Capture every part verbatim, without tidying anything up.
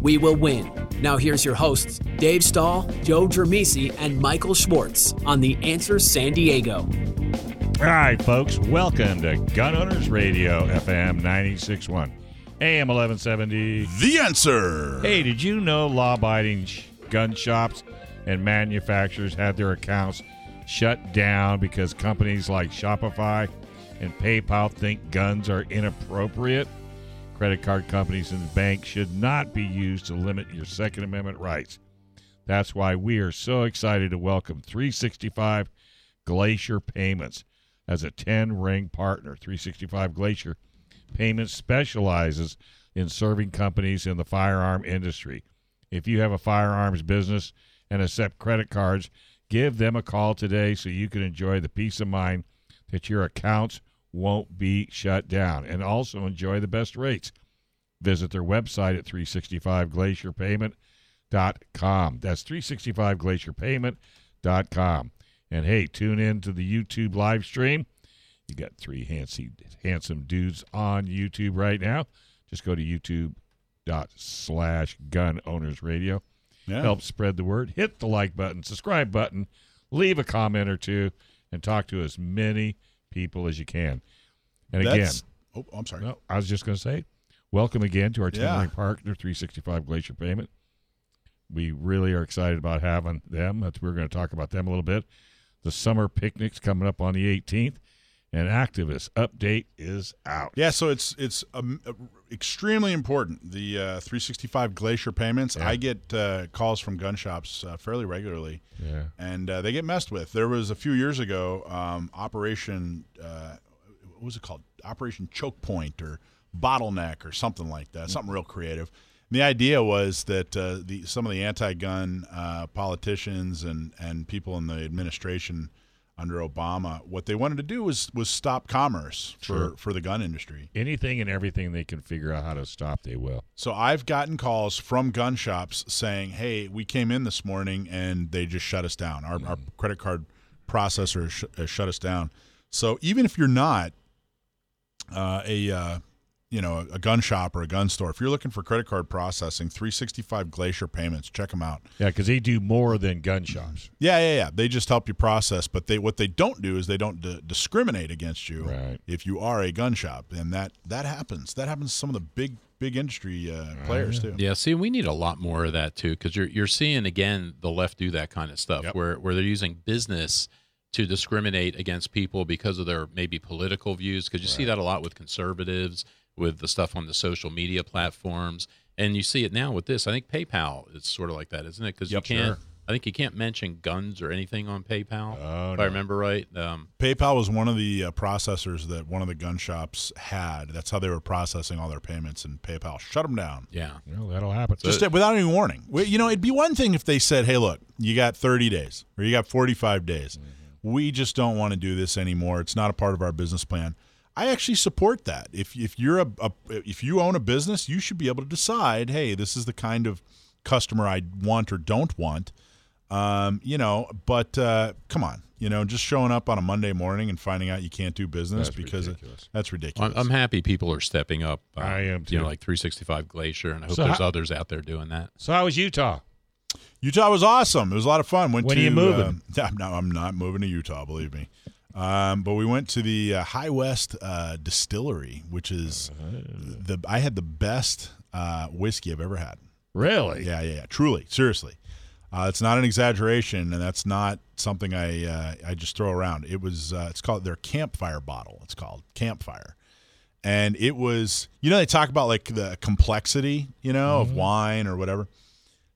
we will win. Now here's your hosts, Dave Stahl, Joe Dromisi, and Michael Schwartz on The Answer San Diego. All right, folks, welcome to Gun Owners Radio, F M ninety-six point one, A M eleven seventy. The Answer. Hey, did you know law-abiding sh- gun shops and manufacturers had their accounts shut down because companies like Shopify and PayPal think guns are inappropriate? Credit card companies and banks should not be used to limit your Second Amendment rights. That's why we are so excited to welcome three sixty-five Glacier Payments as a ten-ring partner. three sixty-five Glacier Payments specializes in serving companies in the firearm industry. If you have a firearms business and accept credit cards, give them a call today so you can enjoy the peace of mind that your accounts won't be shut down, and also enjoy the best rates. Visit their website at three sixty-five glacier payment dot com. That's three sixty-five glacier payment dot com. And hey, tune in to the YouTube live stream. You got three handsy, handsome dudes on YouTube right now. Just go to youtube dot slash gun owners radio. Yeah. Help spread the word. Hit the like button, subscribe button, leave a comment or two, and talk to as many people as you can. And That's, again, oh, I'm sorry. No, I was just going to say, welcome again to our ten-ring yeah. partner, three sixty-five Glacier Payment. We really are excited about having them. That's, we're going to talk about them a little bit. The summer picnic's coming up on the eighteenth, and activist update is out. Yeah, so it's it's um, extremely important. The uh, three sixty-five Glacier Payments. Yeah. I get uh, calls from gun shops uh, fairly regularly, yeah, and uh, they get messed with. There was a few years ago, um, Operation uh, what was it called? Operation Choke Point or Bottleneck or something like that. Mm-hmm. Something real creative. The idea was that uh, the, some of the anti-gun uh, politicians and, and people in the administration under Obama, what they wanted to do was, was stop commerce for, sure. for the gun industry. Anything and everything they can figure out how to stop, they will. So I've gotten calls from gun shops saying, hey, we came in this morning and they just shut us down. Our, mm-hmm. our credit card processor sh- uh, shut us down. So even if you're not uh, a uh, – you know, a gun shop or a gun store, if you're looking for credit card processing, three sixty-five Glacier Payments, check them out. Yeah, because they do more than gun shops. Yeah, yeah, yeah. They just help you process, but they what they don't do is they don't d- discriminate against you right. if you are a gun shop, and that, that happens. That happens to some of the big, big industry uh, players, oh, yeah. too. Yeah, see, we need a lot more of that, too, because you're, you're seeing, again, the left do that kind of stuff yep. where, where they're using business to discriminate against people because of their maybe political views, because you right. see that a lot with conservatives, with the stuff on the social media platforms, and you see it now with this. I think PayPal is sort of like that, isn't it? Because yep, you can't. Sure. I think you can't mention guns or anything on PayPal, oh, if no. I remember right. Um, PayPal was one of the uh, processors that one of the gun shops had. That's how they were processing all their payments, and PayPal shut them down. Yeah, well, that'll happen. Just so, without any warning. You know, it'd be one thing if they said, "Hey, look, you got thirty days or you got forty-five days. Mm-hmm. We just don't want to do this anymore. It's not a part of our business plan." I actually support that. If if you're a, a if you own a business, you should be able to decide, hey, this is the kind of customer I want or don't want. Um, you know, but uh, come on, you know, just showing up on a Monday morning and finding out you can't do business that's because ridiculous. It, that's ridiculous. I'm, I'm happy people are stepping up. Uh, I am too. You know, like three sixty-five Glacier, and I hope so there's how, others out there doing that. So how was Utah? Utah was awesome. It was a lot of fun. Went when to, are you moving? Uh, no, I'm not moving to Utah. Believe me. Um, but we went to the uh, High West uh, distillery, which is the I had the best uh, whiskey I've ever had. Really? Yeah, yeah, yeah. Truly, seriously, uh, it's not an exaggeration, and that's not something I uh, I just throw around. It was uh, it's called their Campfire bottle. It's called Campfire, and it was you know they talk about like the complexity you know mm-hmm. of wine or whatever.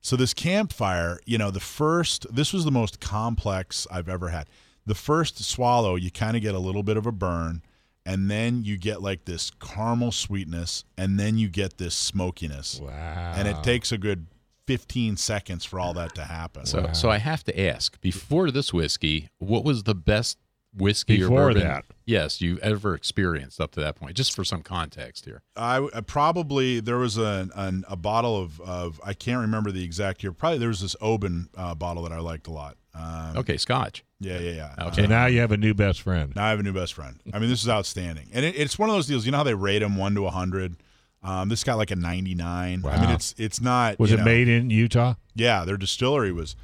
So this Campfire, you know, the first this was the most complex I've ever had. The first swallow, you kind of get a little bit of a burn, and then you get like this caramel sweetness, and then you get this smokiness. Wow. And it takes a good fifteen seconds for all that to happen. So, wow. so I have to ask, before this whiskey, what was the best whiskey before or bourbon that? Yes, you ever experienced up to that point? Just for some context here. I, I probably, there was a, an, a bottle of, of, I can't remember the exact year, probably there was this Oban uh, bottle that I liked a lot. Um, okay, Scotch. Yeah, yeah, yeah. Okay. So now you have a new best friend. Now I have a new best friend. I mean, this is outstanding. And it, it's one of those deals, you know how they rate them one to one hundred? Um, this got like a ninety-nine. Wow. I mean, it's it's not. Was it know, made in Utah? Yeah, their distillery was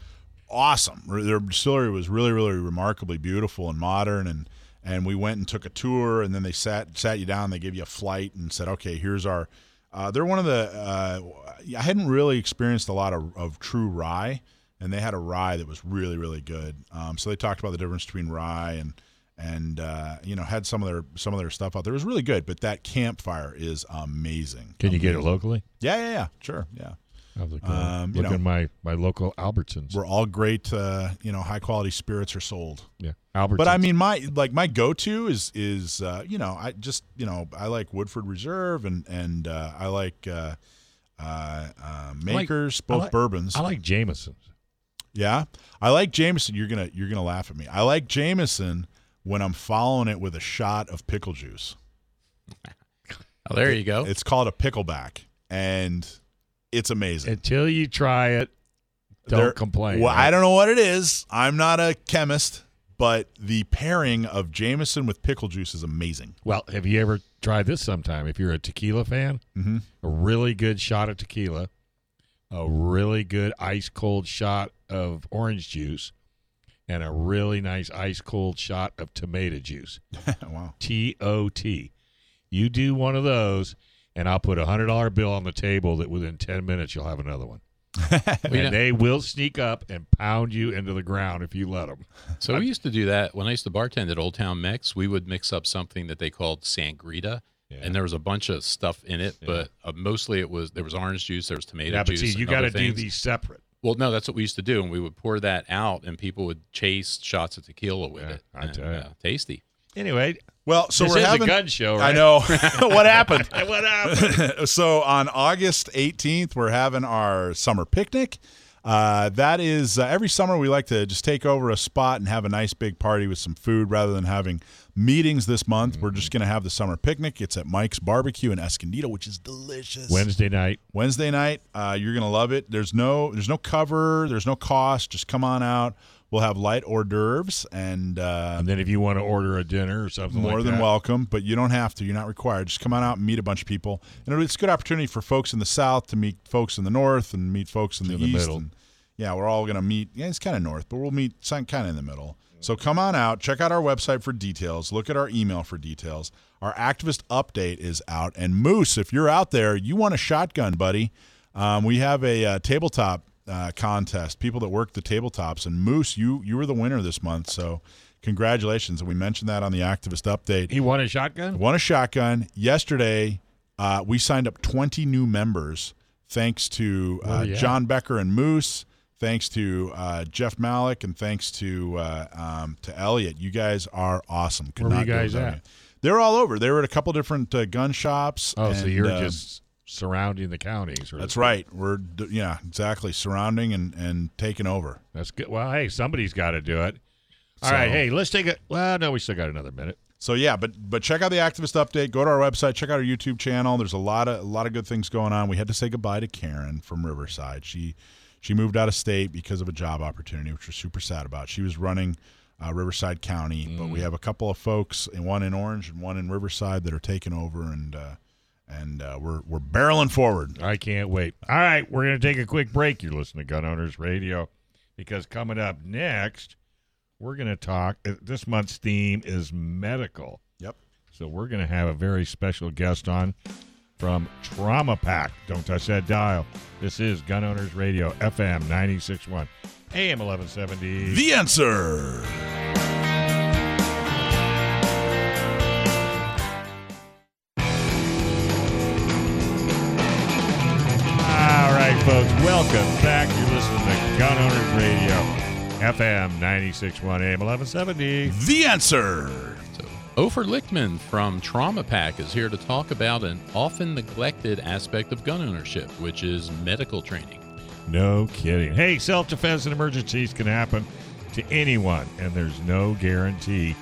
awesome. Their distillery was really, really remarkably beautiful and modern. And, and we went and took a tour, and then they sat sat you down. They gave you a flight and said, okay, here's our. Uh, they're one of the. Uh, I hadn't really experienced a lot of, of true rye, and they had a rye that was really, really good. Um, so they talked about the difference between rye and. And uh, you know, had some of their some of their stuff out there. It was really good, but that Campfire is amazing. Can amazing. you get it locally? Yeah, yeah, yeah. Sure, yeah. I was looking, um, looking you know, at my, my local Albertsons. We're all great. Uh, you know, high quality spirits are sold. Yeah, Albertsons. But I mean, my like my go to is is uh, you know I just you know I like Woodford Reserve and and uh, I like uh, uh, uh, Makers, I like, both I like, bourbons. I like Jameson. Yeah, I like Jameson. You're gonna you're gonna laugh at me. I like Jameson when I'm following it with a shot of pickle juice. Oh, there you go. It's called a pickleback, and it's amazing. Until you try it, don't there, complain. Well, right? I don't know what it is. I'm not a chemist, but the pairing of Jameson with pickle juice is amazing. Well, have you ever tried this sometime? If you're a tequila fan, mm-hmm. a really good shot of tequila, a really good ice-cold shot of orange juice, and a really nice ice-cold shot of tomato juice. Wow. T O T. You do one of those, and I'll put a one hundred dollar bill on the table that within ten minutes you'll have another one. And you know, they will sneak up and pound you into the ground if you let them. So I, we used to do that. When I used to bartend at Old Town Mex, we would mix up something that they called sangrita. Yeah. And there was a bunch of stuff in it, yeah. but uh, mostly it was there was orange juice, there was tomato yeah, but juice. See, you got to do these separate. Well, no, that's what we used to do, and we would pour that out, and people would chase shots of tequila with yeah, it. I tell you. Uh, tasty. Anyway, well, so this we're is having a gun show, right? I know. What happened? What happened? So on August eighteenth, we're having our summer picnic. Uh, that is uh, every summer we like to just take over a spot and have a nice big party with some food rather than having meetings this month. Mm-hmm. We're just going to have the summer picnic. It's at Mike's Barbecue in Escondido, which is delicious. Wednesday night. Wednesday night. Uh, you're going to love it. There's no there's no cover. There's no cost. Just come on out. We'll have light hors d'oeuvres. And, uh, and then if you want to order a dinner or something like that. More than welcome, but you don't have to. You're not required. Just come on out and meet a bunch of people. And it's a good opportunity for folks in the South to meet folks in the North and meet folks in the East. Middle. And, yeah, we're all going to meet. Yeah, it's kind of North, but we'll meet kind of in the middle. So come on out. Check out our website for details. Look at our email for details. Our activist update is out. And Moose, if you're out there, you want a shotgun, buddy. Um, we have a uh, tabletop Uh, contest, people that work the tabletops, and Moose, you you were the winner this month, so congratulations. And we mentioned that on the activist update. He won a shotgun? Won a shotgun. Yesterday, uh, we signed up twenty new members, thanks to uh, oh, yeah. John Becker and Moose, thanks to uh, Jeff Malik, and thanks to uh, um, to Elliot. You guys are awesome. Could Where not were you guys at? It. They're all over. They were at a couple different uh, gun shops. Oh, and, so you're uh, just... surrounding the counties. That's right. We're, yeah, exactly. Surrounding and, and taking over. That's good. Well, hey, somebody's got to do it. All so, right. Hey, let's take it. Well, no, we still got another minute. So, yeah, but but check out the activist update. Go to our website. Check out our YouTube channel. There's a lot of a lot of good things going on. We had to say goodbye to Karen from Riverside. She she moved out of state because of a job opportunity, which we're super sad about. She was running uh, Riverside County, mm. but we have a couple of folks, and one in Orange and one in Riverside, that are taking over and uh, – And uh, we're we're barreling forward. I can't wait. All right, we're going to take a quick break. You're listening to Gun Owners Radio, because coming up next, we're going to talk. This month's theme is medical. Yep. So we're going to have a very special guest on from Trauma Pack. Don't touch that dial. This is Gun Owners Radio, F M ninety-six point one, A M eleven seventy. The Answer. Folks, welcome back. You're listening to Gun Owners Radio, F M ninety-six point one, A M eleven seventy. The Answer. So, Ofer Lichtman from Trauma Pack is here to talk about an often neglected aspect of gun ownership, which is medical training. No kidding. Hey, self-defense and emergencies can happen to anyone, and there's no guarantee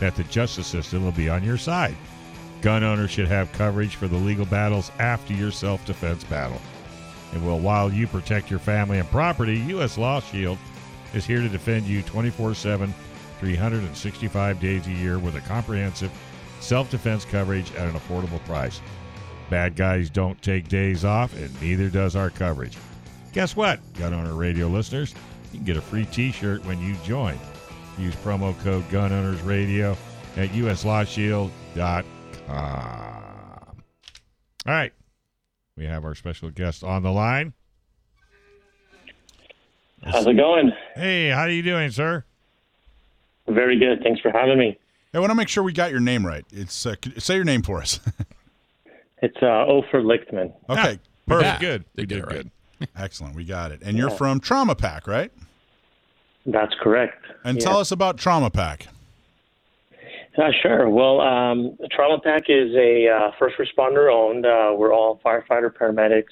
that the justice system will be on your side. Gun owners should have coverage for the legal battles after your self-defense battle. And well, while you protect your family and property, U S Law Shield is here to defend you twenty-four seven, three hundred sixty-five days a year with a comprehensive self-defense coverage at an affordable price. Bad guys don't take days off, and neither does our coverage. Guess what, Gun Owner Radio listeners? You can get a free t-shirt when you join. Use promo code GunOwnersRadio at U S Law Shield dot com. All right. We have our special guest on the line. How's it going? Hey, how are you doing, sir? Very good. Thanks for having me. I want to make sure we got your name right. It's uh, say your name for us. It's uh, Ofer Lichtman. Okay, ah, perfect. We good. We did, did right. Good. Excellent. We got it. And yeah. You're from Trauma Pack, right? That's correct. And yeah. Tell us about Trauma Pack. Uh, sure. Well, um, Trauma Pack is a uh, first responder owned. Uh, we're all firefighter paramedics.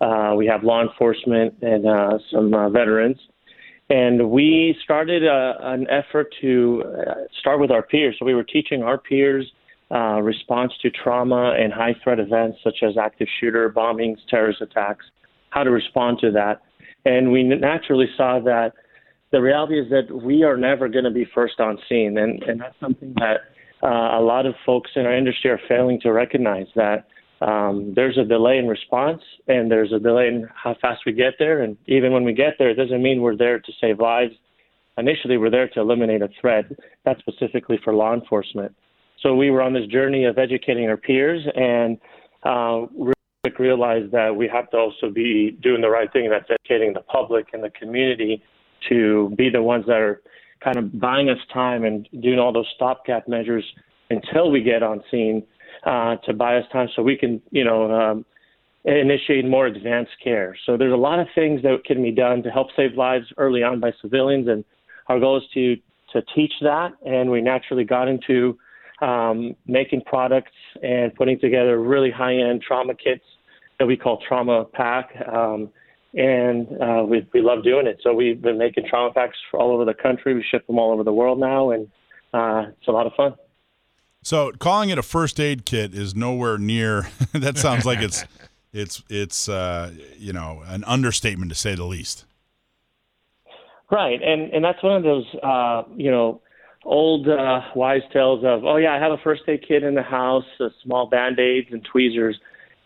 Uh, we have law enforcement and uh, some uh, veterans. And we started uh, an effort to uh, start with our peers. So we were teaching our peers uh, response to trauma and high threat events such as active shooter, bombings, terrorist attacks, how to respond to that. And we naturally saw that the reality is that we are never going to be first on scene. And, and that's something that uh, a lot of folks in our industry are failing to recognize, that um, there's a delay in response and there's a delay in how fast we get there. And even when we get there, it doesn't mean we're there to save lives. Initially, we're there to eliminate a threat. That's specifically for law enforcement. So we were on this journey of educating our peers, and uh, really realized that we have to also be doing the right thing, that's educating the public and the community to be the ones that are kind of buying us time and doing all those stopgap measures until we get on scene uh, to buy us time so we can, you know, um, initiate more advanced care. So there's a lot of things that can be done to help save lives early on by civilians, and our goal is to, to teach that, and we naturally got into um, making products and putting together really high-end trauma kits that we call Trauma Pack. Um, And uh, we we love doing it. So we've been making trauma packs for all over the country. We ship them all over the world now, and uh, it's a lot of fun. So calling it a first aid kit is nowhere near. That sounds like it's it's it's uh, you know, an understatement to say the least. Right, and and that's one of those uh, you know old uh, wise tales of, oh yeah, I have a first aid kit in the house, uh, small Band-Aids and tweezers.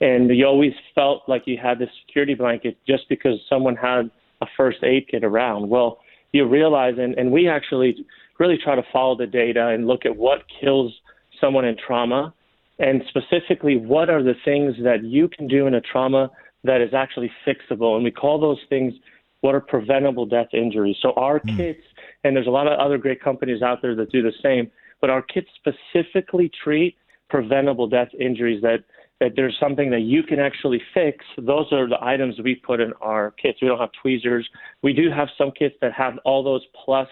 And you always felt like you had this security blanket just because someone had a first aid kit around. Well, you realize, and, and we actually really try to follow the data and look at what kills someone in trauma, and specifically what are the things that you can do in a trauma that is actually fixable. And we call those things what are preventable death injuries. So our mm. kits, and there's a lot of other great companies out there that do the same, but our kits specifically treat preventable death injuries, that that there's something that you can actually fix. Those are the items we put in our kits. We don't have tweezers. We do have some kits that have all those plus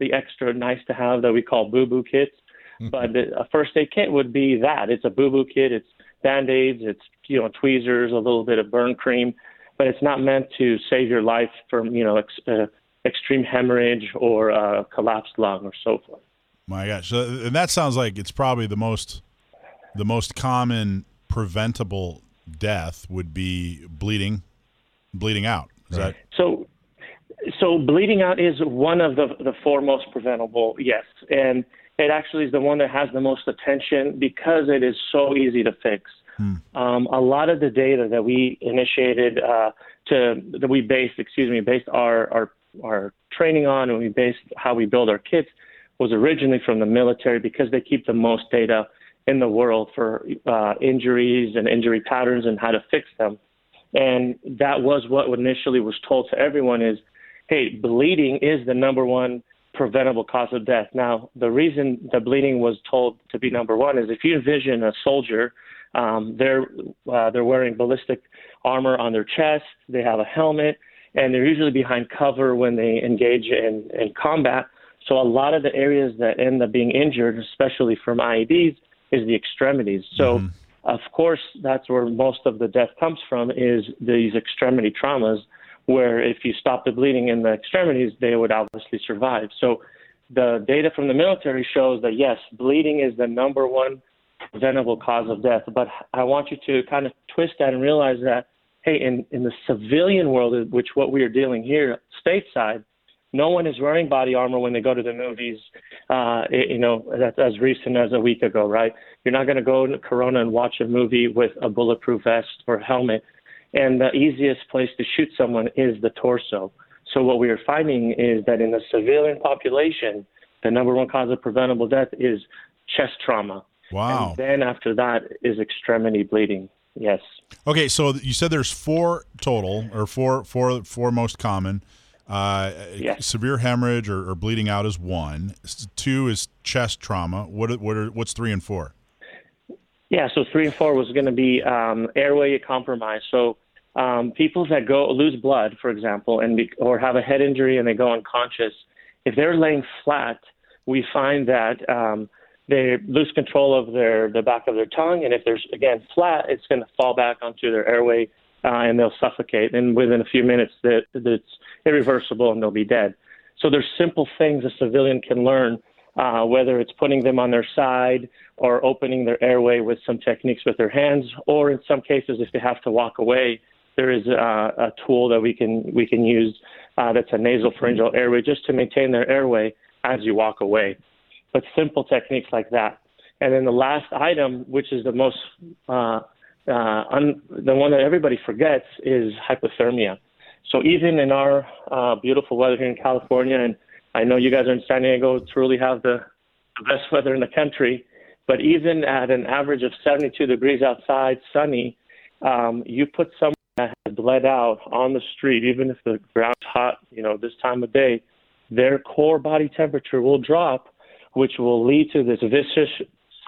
the extra nice to have that we call boo-boo kits. Mm-hmm. But a first aid kit would be that. It's a boo-boo kit. It's Band-Aids. It's, you know, tweezers, a little bit of burn cream. But it's not meant to save your life from, you know, ex- uh, extreme hemorrhage or uh, collapsed lung or so forth. My gosh. Uh, and that sounds like it's probably the most the most common preventable death would be bleeding, bleeding out. Is right. that so? So bleeding out is one of the the foremost preventable, yes, and it actually is the one that has the most attention because it is so easy to fix. Hmm. Um, a lot of the data that we initiated uh, to that we based, excuse me, based our our our training on, and we based how we build our kits, was originally from the military because they keep the most data in the world for uh, injuries and injury patterns and how to fix them. And that was what initially was told to everyone is, hey, bleeding is the number one preventable cause of death. Now, the reason the bleeding was told to be number one is if you envision a soldier, um, they're, uh, they're wearing ballistic armor on their chest, they have a helmet, and they're usually behind cover when they engage in, in combat. So a lot of the areas that end up being injured, especially from I E Ds, is the extremities. So, mm-hmm. Of course, that's where most of the death comes from, is these extremity traumas. where if you stop the bleeding in the extremities, they would obviously survive. So the data from the military shows that, yes, bleeding is the number one preventable cause of death. But I want you to kind of twist that and realize that, hey, in, in the civilian world, which what we are dealing here stateside, no one is wearing body armor when they go to the movies, uh, you know, that's as recent as a week ago, right? You're not going to go to Corona and watch a movie with a bulletproof vest or helmet. And the easiest place to shoot someone is the torso. So what we are finding is that in the civilian population, the number one cause of preventable death is chest trauma. Wow. And then after that is extremity bleeding. Yes. Okay, so you said there's four total, or four, four, four most common. Uh, yes. Severe hemorrhage or, or bleeding out is one. Two is chest trauma. What what are what's three and four? Yeah, so three and four was going to be um, airway compromise. So um, people that go lose blood, for example, and be, or have a head injury and they go unconscious, if they're laying flat, we find that um, they lose control of their the back of their tongue, and if they're again flat, it's going to fall back onto their airway. Uh, and they'll suffocate, and within a few minutes that it's irreversible and they'll be dead. So there's simple things a civilian can learn, uh, whether it's putting them on their side or opening their airway with some techniques with their hands, or in some cases, if they have to walk away, there is uh, a tool that we can we can use uh, that's a nasopharyngeal airway just to maintain their airway as you walk away. But simple techniques like that. And then the last item, which is the most uh, Uh, un- the one that everybody forgets is hypothermia. So even in our uh, beautiful weather here in California, and I know you guys are in San Diego, truly have the best weather in the country, but even at an average of seventy-two degrees outside, sunny, um, you put someone that has bled out on the street, even if the ground's hot, you know, this time of day, their core body temperature will drop, which will lead to this vicious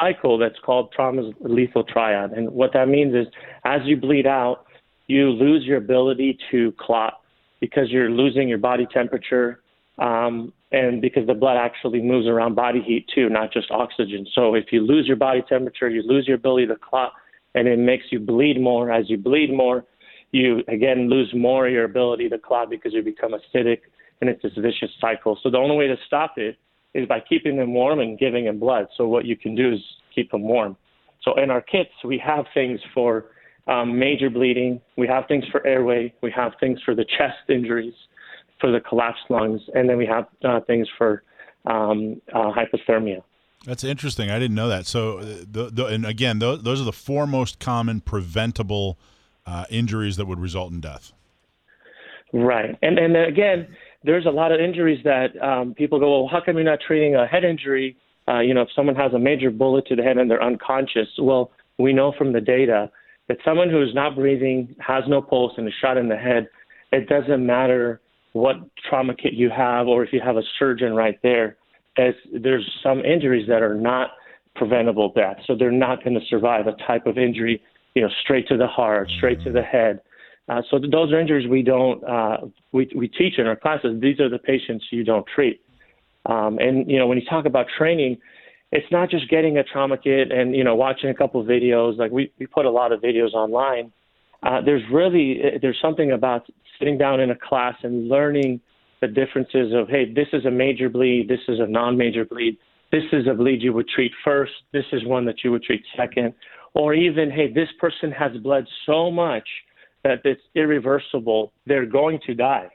cycle that's called trauma's lethal triad. And what that means is as you bleed out, you lose your ability to clot because you're losing your body temperature, um, and because the blood actually moves around body heat too, not just oxygen. So if you lose your body temperature, you lose your ability to clot, and it makes you bleed more. As you bleed more, you again lose more of your ability to clot because you become acidic, and it's this vicious cycle. So the only way to stop it is by keeping them warm and giving them blood. So what you can do is keep them warm. So in our kits, we have things for um, major bleeding. We have things for airway. We have things for the chest injuries, for the collapsed lungs, and then we have uh, things for um, uh, hypothermia. That's interesting. I didn't know that. So, the, the, and again, those, those are the four most common preventable uh, injuries that would result in death. Right. And and again, there's a lot of injuries that um, people go, well, how come you're not treating a head injury? Uh, you know, if someone has a major bullet to the head and they're unconscious, well, we know from the data that someone who's not breathing, has no pulse, and is shot in the head, it doesn't matter what trauma kit you have or if you have a surgeon right there, as there's some injuries that are not preventable death. So they're not going to survive a type of injury, you know, straight to the heart, straight to the head. Uh, so those are injuries we don't uh, we we teach in our classes. These are the patients you don't treat. Um, and you know, when you talk about training, it's not just getting a trauma kit and you know watching a couple of videos. Like we, we put a lot of videos online. Uh, there's really there's something about sitting down in a class and learning the differences of hey, this is a major bleed, this is a non-major bleed, this is a bleed you would treat first, this is one that you would treat second, or even hey, this person has bled so much that it's irreversible, they're going to die.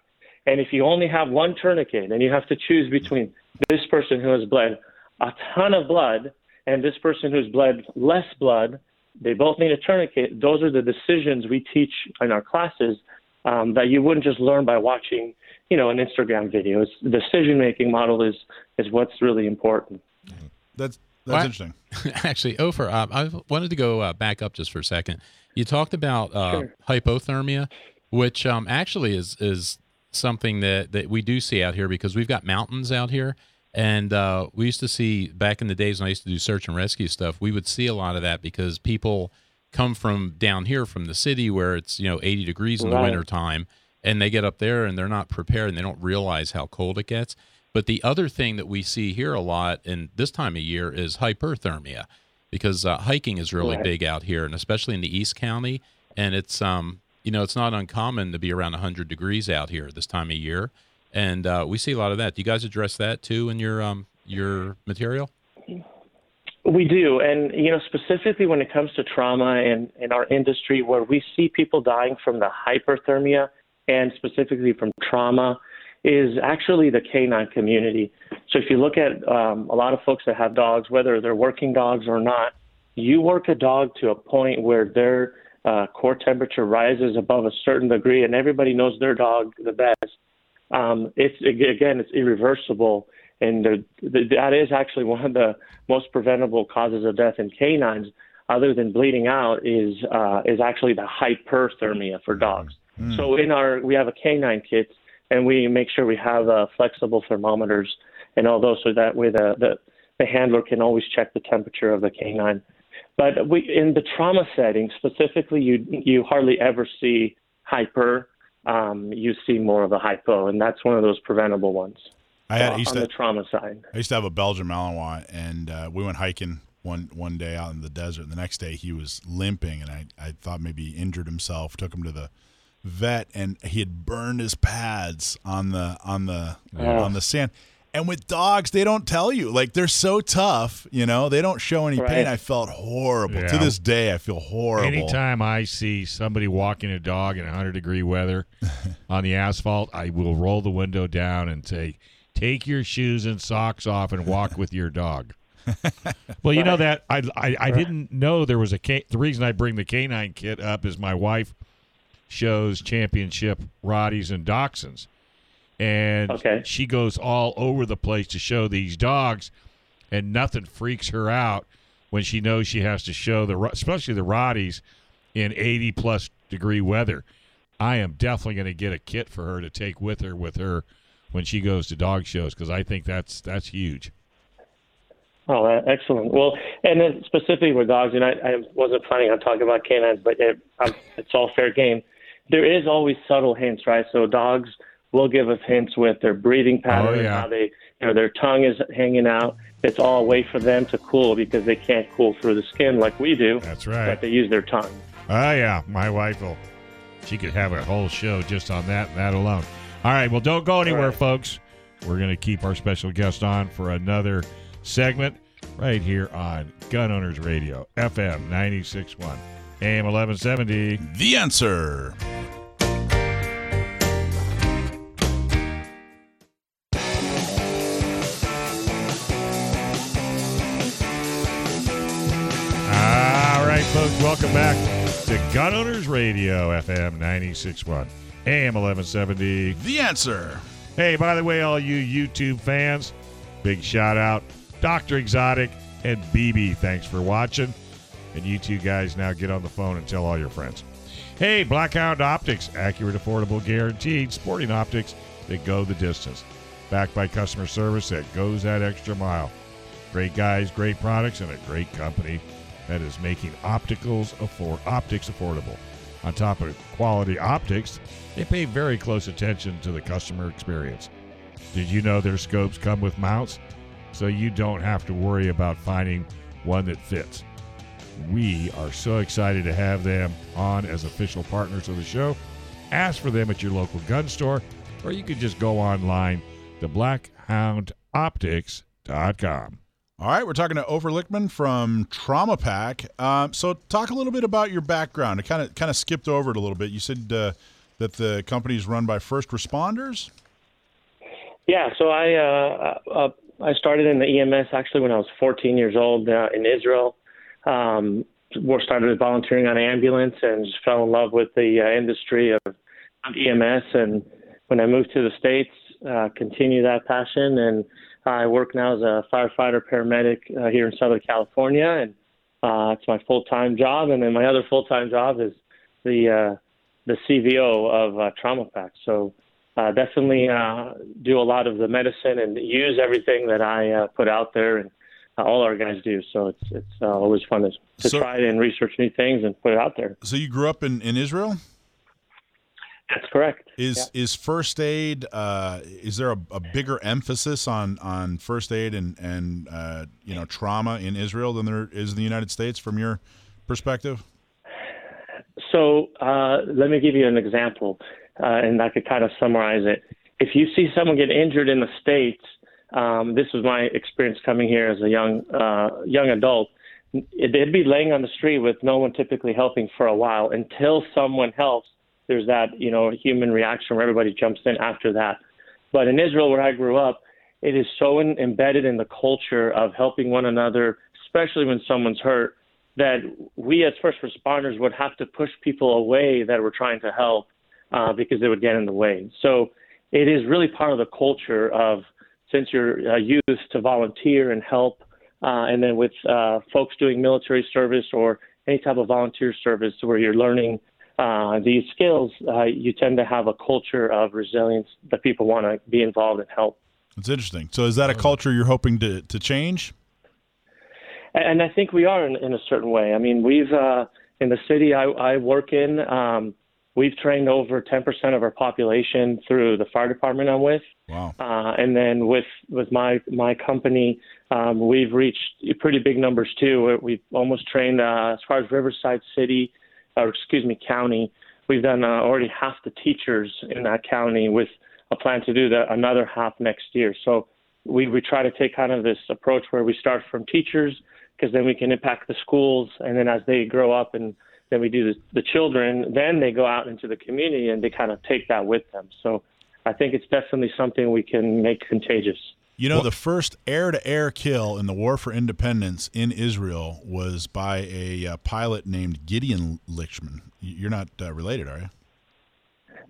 And if you only have one tourniquet and you have to choose between this person who has bled a ton of blood and this person who's bled less blood, they both need a tourniquet. Those are the decisions we teach in our classes um, that you wouldn't just learn by watching, you know, an Instagram video. It's decision-making model is is what's really important. That's That's well, interesting. Actually, Ofer, uh, I wanted to go uh, back up just for a second. You talked about uh, sure. hypothermia, which um, actually is is something that, that we do see out here because we've got mountains out here. And uh, we used to see, back in the days when I used to do search and rescue stuff, we would see a lot of that because people come from down here from the city where it's, you know, eighty degrees in right. the wintertime, and they get up there and they're not prepared and they don't realize how cold it gets. But the other thing that we see here a lot in this time of year is hyperthermia, because uh, hiking is really right. big out here, and especially in the East County. And it's um, you know, it's not uncommon to be around one hundred degrees out here this time of year, and uh, we see a lot of that. Do you guys address that too in your um, your material? We do, and you know, specifically when it comes to trauma and in our industry, where we see people dying from the hyperthermia and specifically from trauma, is actually the canine community. So if you look at um, a lot of folks that have dogs, whether they're working dogs or not, you work a dog to a point where their uh, core temperature rises above a certain degree, and everybody knows their dog the best. Um, it's again, it's irreversible, and the, the, that is actually one of the most preventable causes of death in canines, other than bleeding out, is uh, is actually the hyperthermia for dogs. Mm. So in our, we have a canine kit. And we make sure we have uh, flexible thermometers and all those, so that way the, the, the handler can always check the temperature of the canine. But we, in the trauma setting specifically, you you hardly ever see hyper. Um, you see more of a hypo, and that's one of those preventable ones. I had, uh, used on to, the trauma side. I used to have a Belgian Malinois, and uh, we went hiking one one day out in the desert. And the next day he was limping, and I, I thought maybe he injured himself, took him to the vet, and he had burned his pads on the on the yeah. on the sand. And with dogs, they don't tell you, like, they're so tough, you know, they don't show any right. pain. I felt horrible. Yeah. To this day, I feel horrible. Anytime I see somebody walking a dog in one hundred degree weather on the asphalt, I will roll the window down and say, take your shoes and socks off and walk with your dog. Well, you right. know that I I, I right. didn't know there was a can- the reason I bring the canine kit up is my wife shows championship Rotties and Dachshunds, and okay. she goes all over the place to show these dogs, and nothing freaks her out when she knows she has to show the, especially the Rotties, in eighty plus degree weather. I am definitely going to get a kit for her to take with her with her when she goes to dog shows, because I think that's that's huge. Oh, excellent. Well, and then specifically with dogs, and I, I wasn't planning on talking about canines, but it, it's all fair game. There is always subtle hints, right? So dogs will give us hints with their breathing pattern, oh, yeah. how they, you know, their tongue is hanging out. It's all a way for them to cool, because they can't cool through the skin like we do. That's right. But they use their tongue. Oh, yeah. My wife will. She could have a whole show just on that, that alone. All right. Well, don't go anywhere, right. folks. We're going to keep our special guest on for another segment right here on Gun Owners Radio, F M ninety-six point one, A M eleven seventy. The Answer. All right, folks, welcome back to Gun Owners Radio, F M ninety-six point one, A M eleven seventy. The Answer. Hey, by the way, all you YouTube fans, big shout out, Doctor Exotic and B B, thanks for watching. And you two guys now get on the phone and tell all your friends. Hey, Blackhound Optics, accurate, affordable, guaranteed, sporting optics that go the distance. Backed by customer service that goes that extra mile. Great guys, great products, and a great company that is making opticals afford- optics affordable. On top of quality optics, they pay very close attention to the customer experience. Did you know their scopes come with mounts? So you don't have to worry about finding one that fits. We are so excited to have them on as official partners of the show. Ask for them at your local gun store, or you can just go online to blackhound optics dot com. All right, we're talking to Ofer Lichtman from Trauma Pack. Um, so talk a little bit about your background. I kind of kind of skipped over it a little bit. You said uh, that the company is run by first responders? Yeah, so I... Uh, uh, I started in the E M S actually when I was fourteen years old uh, in Israel. Um, we started volunteering on ambulance and just fell in love with the uh, industry of, of E M S. And when I moved to the States, uh, continued that passion. And I work now as a firefighter paramedic uh, here in Southern California. And uh, it's my full-time job. And then my other full-time job is the uh, the C V O of uh, Trauma Pack. So Uh, definitely uh, do a lot of the medicine and use everything that I uh, put out there, and uh, all our guys do. So it's it's uh, always fun to, to so, try and research new things and put it out there. So you grew up in, in Israel? That's correct. Is yeah. is first aid? Uh, is there a, a bigger emphasis on, on first aid and and uh, you know, trauma in Israel than there is in the United States from your perspective? So uh, let me give you an example, uh, and I could kind of summarize it. If you see someone get injured in the States, um, this was my experience coming here as a young uh, young adult, they'd be laying on the street with no one typically helping for a while. Until someone helps, there's that, you know, human reaction where everybody jumps in after that. But in Israel, where I grew up, it is so in, embedded in the culture of helping one another, especially when someone's hurt, that we as first responders would have to push people away that were trying to help uh, because they would get in the way. So it is really part of the culture of, since you're a youth, to volunteer and help. Uh, and then with uh, folks doing military service or any type of volunteer service where you're learning uh, these skills, uh, you tend to have a culture of resilience that people want to be involved and help. That's interesting. So is that a culture you're hoping to, to change? And I think we are in, in a certain way. I mean, we've uh, in the city I, I work in, um, we've trained over ten percent of our population through the fire department I'm with. Wow. Uh, and then with, with my, my company, um, we've reached pretty big numbers too. We've almost trained uh, as far as Riverside City, or excuse me, county. We've done uh, already half the teachers in that county, with a plan to do the, another half next year. So we, we try to take kind of this approach where we start from teachers, because then we can impact the schools. And then as they grow up, and then we do the, the children, then they go out into the community and they kind of take that with them. So I think it's definitely something we can make contagious. You know, the first air-to-air kill in the War for Independence in Israel was by a uh, pilot named Gideon Lichtman. You're not uh, related, are you?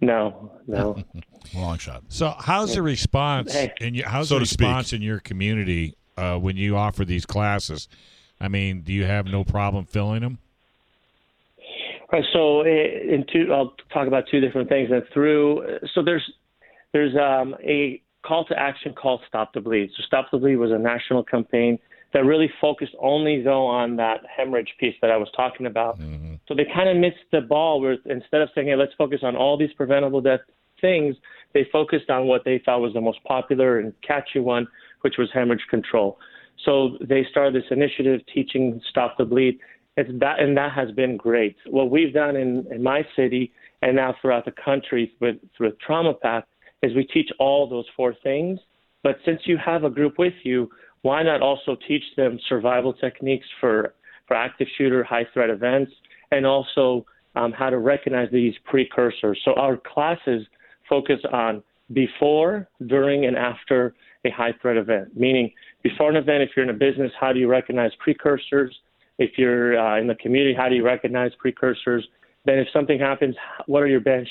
No, no. Long shot. So how's the response hey. in your, how's so the response speak. in your community uh, when you offer these classes? I mean, do you have no problem filling them? All right. So in two, I'll talk about two different things. And through so there's there's um, a call to action called Stop the Bleed. So Stop the Bleed was a national campaign that really focused only though on that hemorrhage piece that I was talking about. Mm-hmm. So they kind of missed the ball, where instead of saying, hey, let's focus on all these preventable death things, they focused on what they thought was the most popular and catchy one, which was hemorrhage control. So they started this initiative teaching Stop the Bleed. It's that, and that has been great. What we've done in, in my city and now throughout the country with, with Trauma Pack is we teach all those four things. But since you have a group with you, why not also teach them survival techniques for, for active shooter, high threat events, and also um, how to recognize these precursors. So our classes focus on before, during, and after a high threat event, meaning before an event, if you're in a business, how do you recognize precursors? If you're uh, in the community, how do you recognize precursors? Then if something happens, what are your best,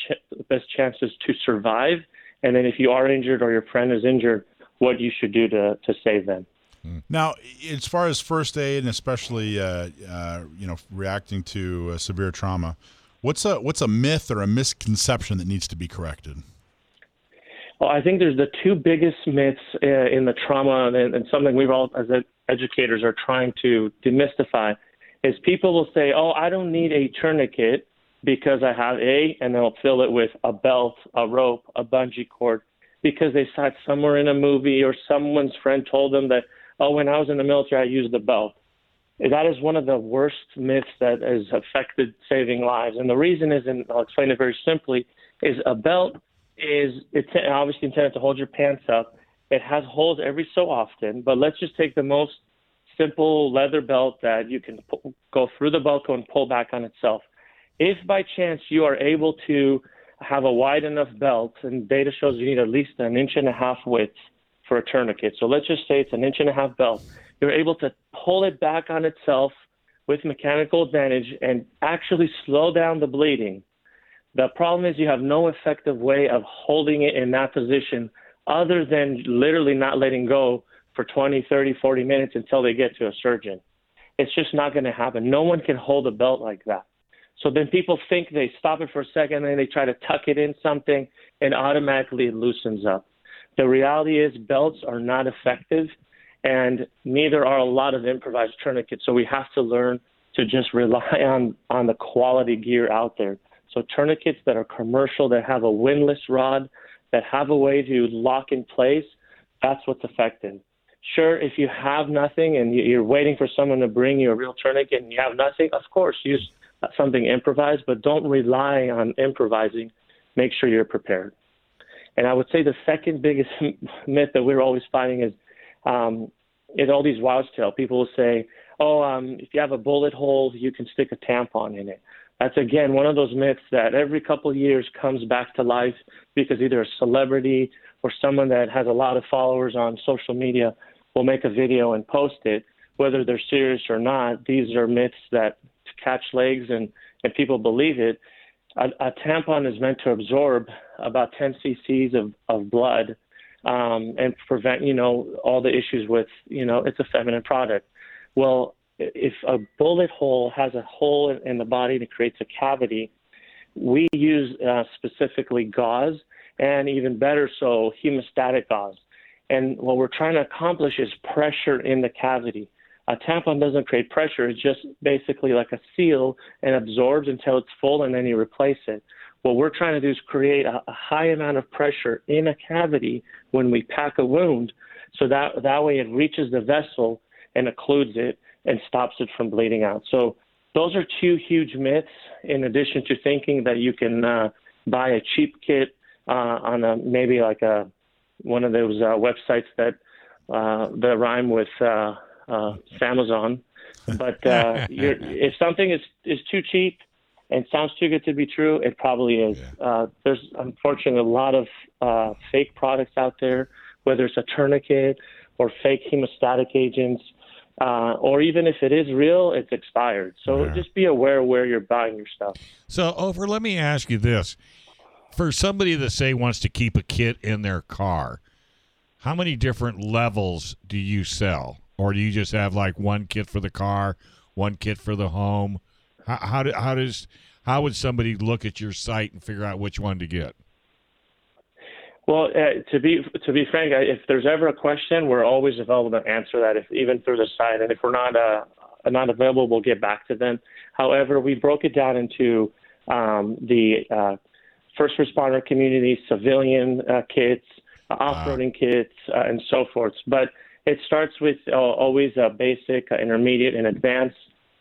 best chances to survive? And then if you are injured or your friend is injured, what you should do to, to save them. Now, as far as first aid and especially, uh, uh, you know, reacting to uh, severe trauma, what's a what's a myth or a misconception that needs to be corrected? Well, I think there's the two biggest myths uh, in the trauma, and, and something we've all as educators are trying to demystify, is people will say, oh, I don't need a tourniquet because I have a, and they'll fill it with a belt, a rope, a bungee cord, because they saw it somewhere in a movie or someone's friend told them that, oh, when I was in the military, I used the belt. That is one of the worst myths that has affected saving lives. And the reason is, and I'll explain it very simply, is a belt is it's obviously intended to hold your pants up. It has holes every so often, but let's just take the most simple leather belt that you can pull, go through the buckle and pull back on itself. If by chance you are able to have a wide enough belt, and data shows you need at least an inch and a half width for a tourniquet. So let's just say it's an inch and a half belt. You're able to pull it back on itself with mechanical advantage and actually slow down the bleeding. The problem is you have no effective way of holding it in that position other than literally not letting go for twenty, thirty, forty minutes until they get to a surgeon. It's just not going to happen. No one can hold a belt like that. So then people think they stop it for a second, and then they try to tuck it in something, and automatically it loosens up. The reality is belts are not effective, and neither are a lot of improvised tourniquets. So we have to learn to just rely on, on the quality gear out there. So tourniquets that are commercial, that have a windlass rod, that have a way to lock in place, that's what's effective. Sure, if you have nothing and you're waiting for someone to bring you a real tourniquet and you have nothing, of course, use something improvised, but don't rely on improvising. Make sure you're prepared. And I would say the second biggest myth that we're always fighting is um, is all these wives' tales. People will say, oh, um, if you have a bullet hole, you can stick a tampon in it. That's, again, one of those myths that every couple of years comes back to life because either a celebrity or someone that has a lot of followers on social media will make a video and post it. Whether they're serious or not, these are myths that catch legs and, and people believe it. A, a tampon is meant to absorb about ten cc's of, of blood um, and prevent, you know, all the issues with, you know, it's a feminine product. Well, if a bullet hole has a hole in the body that creates a cavity, we use uh, specifically gauze, and even better so, hemostatic gauze. And what we're trying to accomplish is pressure in the cavity. A tampon doesn't create pressure. It's just basically like a seal and absorbs until it's full, and then you replace it. What we're trying to do is create a, a high amount of pressure in a cavity when we pack a wound, so that, that way it reaches the vessel and occludes it and stops it from bleeding out. So those are two huge myths, in addition to thinking that you can uh, buy a cheap kit uh, on a, maybe like a one of those uh, websites that uh, that rhyme with uh, uh, Samazon. But uh, you're, if something is, is too cheap and sounds too good to be true, it probably is. Yeah. Uh, there's, unfortunately, a lot of uh, fake products out there, whether it's a tourniquet or fake hemostatic agents, Uh, or even if it is real, it's expired. So yeah. Just be aware where you're buying your stuff. So, Ofer, let me ask you this. For somebody that, say, wants to keep a kit in their car, how many different levels do you sell? Or do you just have, like, one kit for the car, one kit for the home? How, how, do, how, does, how would somebody look at your site and figure out which one to get? Well, uh, to be to be frank, if there's ever a question, we're always available to answer that, if, even through the site. And if we're not uh, not available, we'll get back to them. However, we broke it down into um, the uh, first responder community, civilian uh, kits, uh, off-roading wow. kits, uh, and so forth. But it starts with uh, always a basic, uh, intermediate, and advanced.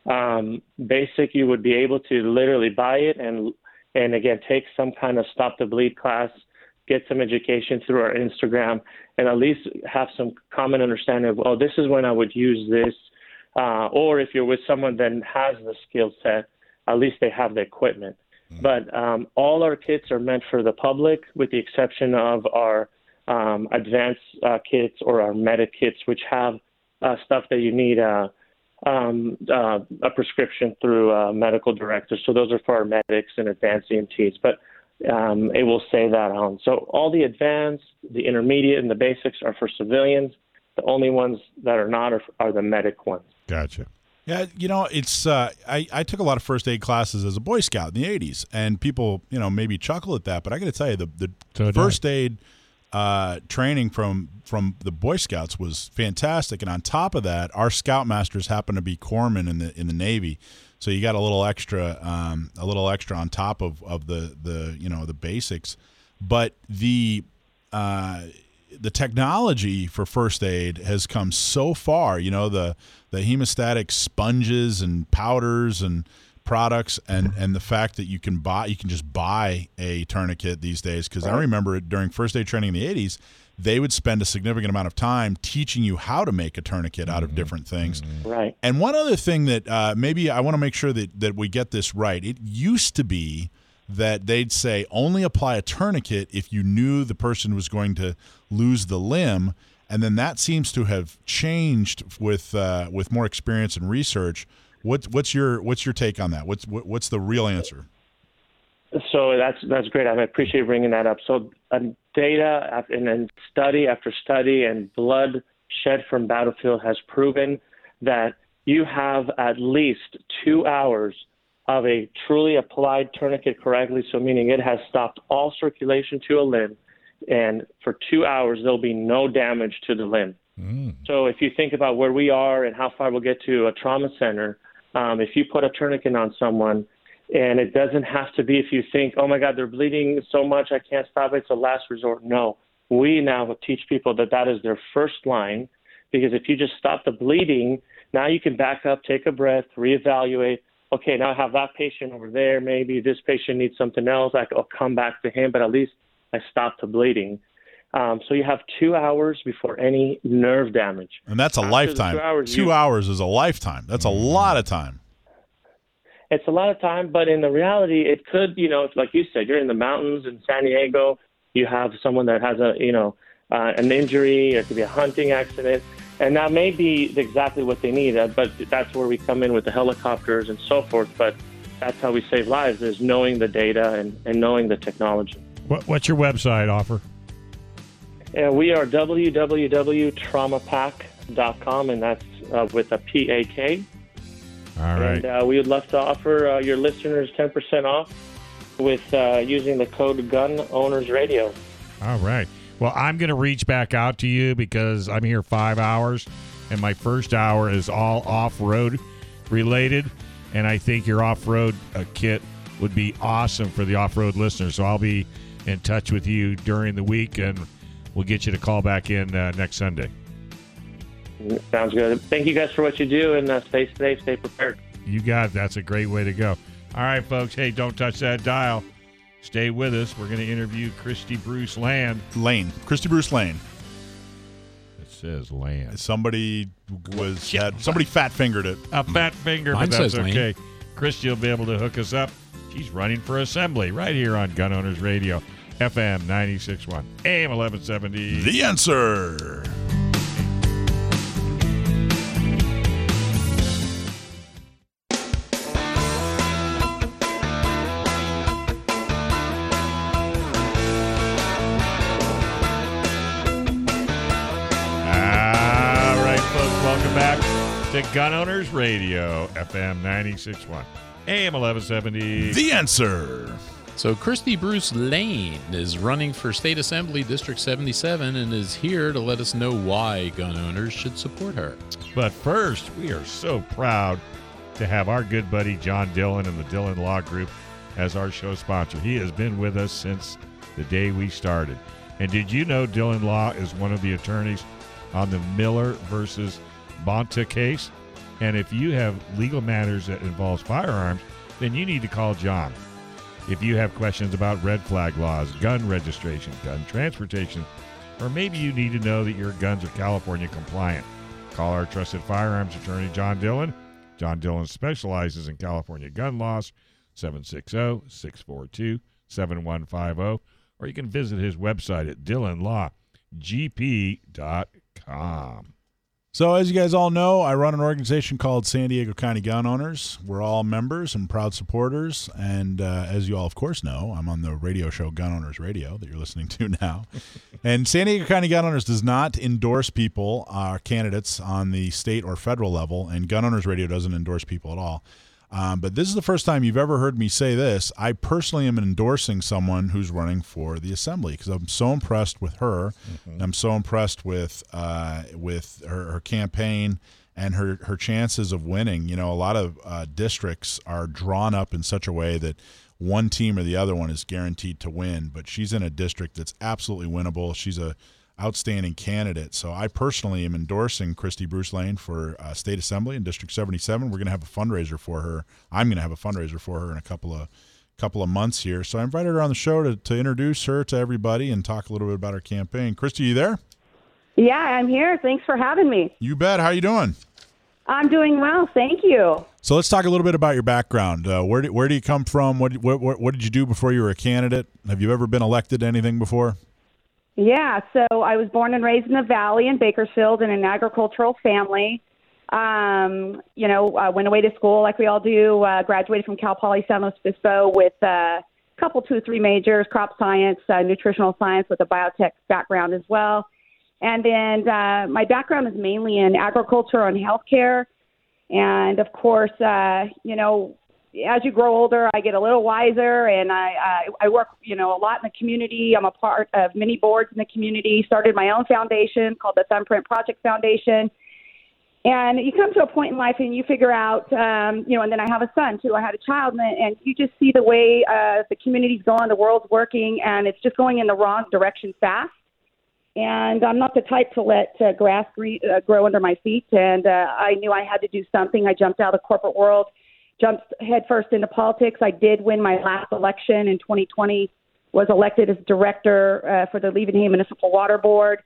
Um, basic, you would be able to literally buy it and, and again, take some kind of Stop the Bleed class, get some education through our Instagram, and at least have some common understanding of, oh, this is when I would use this. Uh, or if you're with someone that has the skill set, at least they have the equipment. Mm-hmm. But um, all our kits are meant for the public, with the exception of our um, advanced uh, kits or our meta kits, which have uh, stuff that you need uh, um, uh, a prescription through a medical director. So those are for our medics and advanced E M Ts. But Um, it will say that on. So all the advanced, the intermediate, and the basics are for civilians. The only ones that are not are, are the medic ones. Gotcha. Yeah, you know, it's uh, I, I took a lot of first aid classes as a Boy Scout in the eighties, and people, you know, maybe chuckle at that, but I got to tell you, the, the so first I. aid uh, training from, from the Boy Scouts was fantastic, and on top of that, our Scoutmasters happened to be corpsmen in the in the Navy. So you got a little extra, um, a little extra on top of, of the, the you know the basics, but the uh, the technology for first aid has come so far. You know the the hemostatic sponges and powders and products, and, and the fact that you can buy you can just buy a tourniquet these days. Because I remember during first aid training in the eighties, they would spend a significant amount of time teaching you how to make a tourniquet out of different things. Right. And one other thing that uh, maybe I want to make sure that, that we get this right. It used to be that they'd say only apply a tourniquet if you knew the person was going to lose the limb, and then that seems to have changed with uh, with more experience and research. What's what's your what's your take on that? What's what, what's the real answer? So that's that's great. I appreciate bringing that up. So um, data and then study after study and blood shed from battlefield has proven that you have at least two hours of a truly applied tourniquet correctly. So meaning it has stopped all circulation to a limb, and for two hours there'll be no damage to the limb. Mm. So if you think about where we are and how far we'll get to a trauma center, um, if you put a tourniquet on someone. And it doesn't have to be if you think, oh, my God, they're bleeding so much, I can't stop it. It's a last resort. No, we now teach people that that is their first line, because if you just stop the bleeding, now you can back up, take a breath, reevaluate, okay, now I have that patient over there. Maybe this patient needs something else. I'll come back to him, but at least I stopped the bleeding. Um, so you have two hours before any nerve damage. And that's a After lifetime. Two, hours, two you, hours is a lifetime. That's a lot of time. It's a lot of time, but in the reality, it could, you know, like you said, you're in the mountains in San Diego. You have someone that has a, you know, uh, an injury. It could be a hunting accident. And that may be exactly what they need, but that's where we come in with the helicopters and so forth. But that's how we save lives, is knowing the data and, and knowing the technology. What, what's your website, Ofer? Yeah, we are w w w dot trauma pack dot com, and that's uh, with a P A K. All right. And uh, we would love to offer uh, your listeners ten percent off with uh, using the code GunOwnersRadio. All right. Well, I'm going to reach back out to you because I'm here five hours, and my first hour is all off-road related, and I think your off-road uh, kit would be awesome for the off-road listeners. So I'll be in touch with you during the week, and we'll get you to call back in uh, next Sunday. Sounds good. Thank you guys for what you do, and uh, stay safe, stay prepared. You got it. That's a great way to go. All right, folks. Hey, don't touch that dial. Stay with us. We're going to interview Christy Bruce Lane. Lane. Christy Bruce Lane. It says Lane. Somebody was had, somebody fat fingered it. A fat finger, Mine but that's says okay. Lane. Christy will be able to hook us up. She's running for assembly right here on Gun Owners Radio, F M ninety-six point one, A M eleven seventy. The Answer. Gun Owners Radio, F M ninety-six point one, A M eleven seventy. The Answer. So Christy Bruce Lane is running for State Assembly District seventy-seven and is here to let us know why gun owners should support her. But first, we are so proud to have our good buddy John Dillon and the Dillon Law Group as our show sponsor. He has been with us since the day we started. And did you know Dillon Law is one of the attorneys on the Miller versus Bonta case? And if you have legal matters that involves firearms, then you need to call John. If you have questions about red flag laws, gun registration, gun transportation, or maybe you need to know that your guns are California compliant, call our trusted firearms attorney, John Dillon. John Dillon specializes in California gun laws, seven six zero, six four two, seven one five zero, or you can visit his website at dillon law g p dot com. So as you guys all know, I run an organization called San Diego County Gun Owners. We're all members and proud supporters. And uh, as you all, of course, know, I'm on the radio show Gun Owners Radio that you're listening to now. And San Diego County Gun Owners does not endorse people, our candidates, on the state or federal level. And Gun Owners Radio doesn't endorse people at all. Um, but this is the first time you've ever heard me say this. I personally am endorsing someone who's running for the assembly because I'm so impressed with her. Mm-hmm. I'm so impressed with uh, with her, her campaign and her, her chances of winning. You know, a lot of uh, districts are drawn up in such a way that one team or the other one is guaranteed to win. But she's in a district that's absolutely winnable. She's a outstanding candidate. So I personally am endorsing Christy Bruce Lane for uh, State Assembly in District seventy-seven. We're going to have a fundraiser for her. I'm going to have a fundraiser for her in a couple of couple of months here. So I invited her on the show to, to introduce her to everybody and talk a little bit about her campaign. Christy, you there? Yeah, I'm here. Thanks for having me. You bet. How are you doing? I'm doing well. Thank you. So let's talk a little bit about your background. Uh, where, do, where do you come from? What, what, what did you do before you were a candidate? Have you ever been elected to anything before? Yeah, so I was born and raised in the Valley in Bakersfield in an agricultural family. Um, you know, I went away to school like we all do, uh, graduated from Cal Poly San Luis Obispo with a couple, two, three majors, crop science, uh, nutritional science with a biotech background as well. And then uh, my background is mainly in agriculture and healthcare. And, of course, uh, you know, as you grow older, I get a little wiser, and I, I, I work, you know, a lot in the community. I'm a part of many boards in the community, started my own foundation called the Thumbprint Project Foundation. And you come to a point in life and you figure out, um, you know, and then I have a son, too. I had a child, and, and you just see the way uh, the community's going, the world's working, and it's just going in the wrong direction fast. And I'm not the type to let uh, grass re- uh, grow under my feet, and uh, I knew I had to do something. I jumped out of the corporate world, jumped headfirst into politics. I did win my last election in twenty twenty, was elected as director uh, for the Leavenham Municipal Water Board.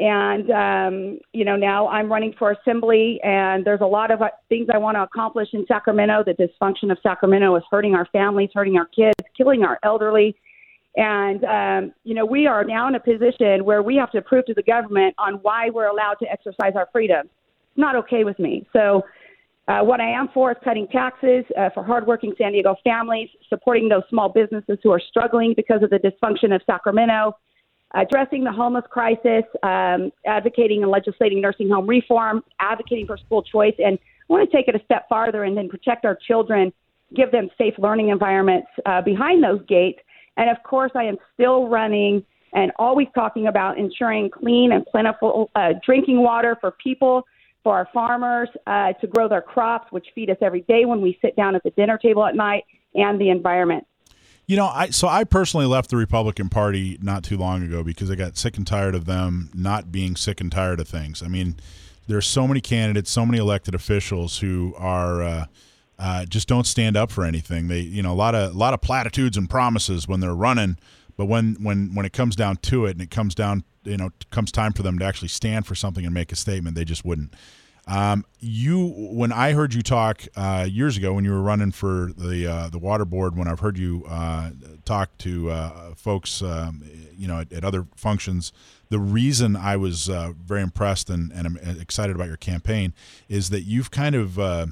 And, um, you know, now I'm running for assembly, and there's a lot of things I want to accomplish in Sacramento. The dysfunction of Sacramento is hurting our families, hurting our kids, killing our elderly. And, um, you know, we are now in a position where we have to prove to the government on why we're allowed to exercise our freedom. It's not okay with me. So uh, what I am for is cutting taxes uh, for hardworking San Diego families, supporting those small businesses who are struggling because of the dysfunction of Sacramento, addressing the homeless crisis, um, advocating and legislating nursing home reform, advocating for school choice. And I want to take it a step farther and then protect our children, give them safe learning environments uh, behind those gates. And, of course, I am still running and always talking about ensuring clean and plentiful uh, drinking water for people, for our farmers, uh, to grow their crops, which feed us every day when we sit down at the dinner table at night, and the environment. You know, I so I personally left the Republican Party not too long ago because I got sick and tired of them not being sick and tired of things. I mean, there's so many candidates, so many elected officials who are uh, uh, just don't stand up for anything. They, you know, a lot of a lot of platitudes and promises when they're running, but when when when it comes down to it, and it comes down, you know, comes time for them to actually stand for something and make a statement, they just wouldn't. Um, you, when I heard you talk uh, years ago when you were running for the uh, the water board, when I've heard you uh, talk to uh, folks, um, you know, at, at other functions, the reason I was uh, very impressed and, and I'm excited about your campaign is that you've kind of uh,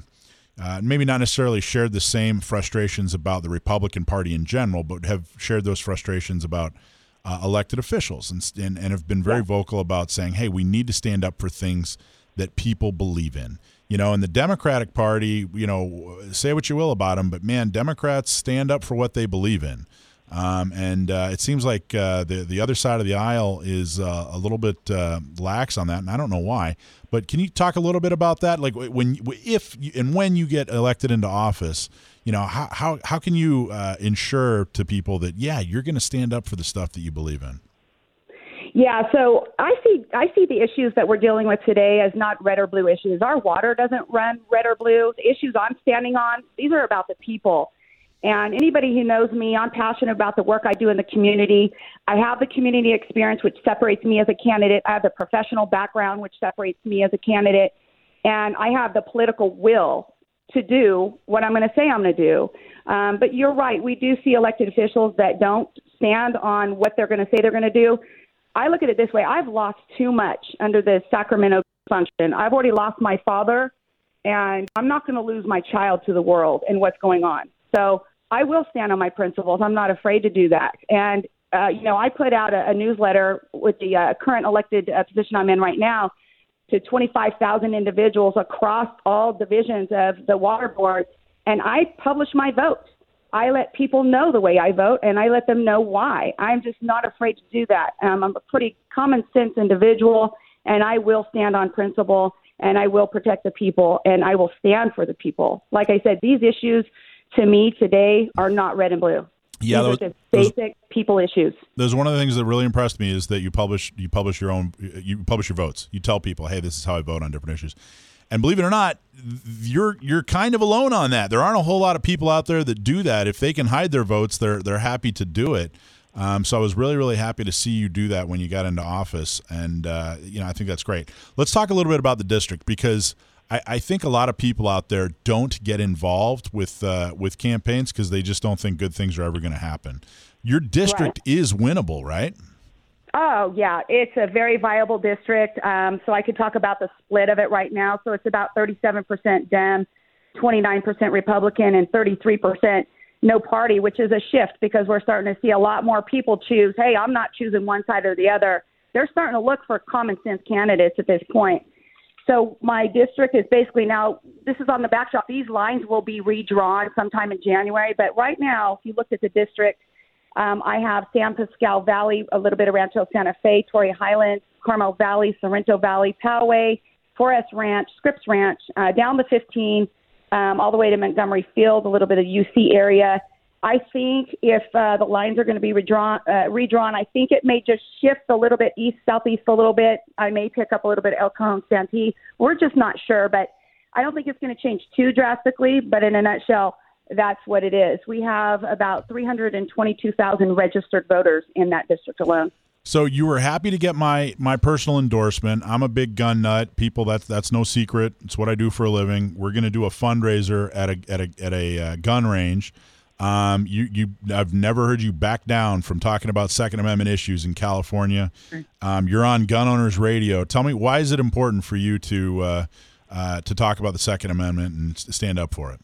uh, maybe not necessarily shared the same frustrations about the Republican Party in general, but have shared those frustrations about uh, elected officials and, and and have been very vocal about saying, hey, we need to stand up for things that people believe in. You know, in the Democratic Party, you know, say what you will about them, but man, Democrats stand up for what they believe in. Um, and uh, it seems like uh, the the other side of the aisle is uh, a little bit uh, lax on that, and I don't know why. But can you talk a little bit about that? Like when, if, you, and when you get elected into office, you know, how how how can you uh, ensure to people that yeah, you're going to stand up for the stuff that you believe in? Yeah, so I see I see the issues that we're dealing with today as not red or blue issues. Our water doesn't run red or blue. The issues I'm standing on, these are about the people. And anybody who knows me, I'm passionate about the work I do in the community. I have the community experience, which separates me as a candidate. I have the professional background, which separates me as a candidate. And I have the political will to do what I'm going to say I'm going to do. Um, but you're right. We do see elected officials that don't stand on what they're going to say they're going to do. I look at it this way. I've lost too much under the Sacramento function. I've already lost my father, and I'm not going to lose my child to the world and what's going on. So I will stand on my principles. I'm not afraid to do that. And, uh, you know, I put out a, a newsletter with the uh, current elected uh, position I'm in right now to twenty-five thousand individuals across all divisions of the water board. And I publish my vote. I let people know the way I vote, and I let them know why. I'm just not afraid to do that. Um, I'm a pretty common sense individual, and I will stand on principle, and I will protect the people, and I will stand for the people. Like I said, these issues to me today are not red and blue. Yeah, those, those basic those, people issues. Those one of the things that really impressed me is that you publish you publish your own you publish your votes. You tell people, hey, this is how I vote on different issues. And believe it or not, you're you're kind of alone on that. There aren't a whole lot of people out there that do that. If they can hide their votes, they're they're happy to do it. Um, so I was really, really happy to see you do that when you got into office. And, uh, you know, I think that's great. Let's talk a little bit about the district, because I, I think a lot of people out there don't get involved with uh, with campaigns because they just don't think good things are ever going to happen. Your district right. is winnable, right? Oh, yeah. It's a very viable district. Um, so I could talk about the split of it right now. So it's about thirty-seven percent Dem, twenty-nine percent Republican, and thirty-three percent no party, which is a shift because we're starting to see a lot more people choose, hey, I'm not choosing one side or the other. They're starting to look for common sense candidates at this point. So my district is basically now, this is on the backdrop. These lines will be redrawn sometime in January. But right now, if you looked at the district, Um, I have San Pasqual Valley, a little bit of Rancho Santa Fe, Torrey Highlands, Carmel Valley, Sorrento Valley, Poway, Forest Ranch, Scripps Ranch, uh, down the fifteen, um, all the way to Montgomery Field, a little bit of U C area. I think if uh, the lines are going to be redrawn, uh, redrawn, I think it may just shift a little bit east, southeast a little bit. I may pick up a little bit of El Cajon Santee. We're just not sure, but I don't think it's going to change too drastically, but in a nutshell, that's what it is. We have about three hundred twenty-two thousand registered voters in that district alone. So you were happy to get my my personal endorsement. I'm a big gun nut. People, that's that's no secret. It's what I do for a living. We're going to do a fundraiser at a at a at a uh, gun range. Um, you you I've never heard you back down from talking about Second Amendment issues in California. Um, you're on Gun Owners Radio. Tell me, why is it important for you to uh, uh, to talk about the Second Amendment and stand up for it?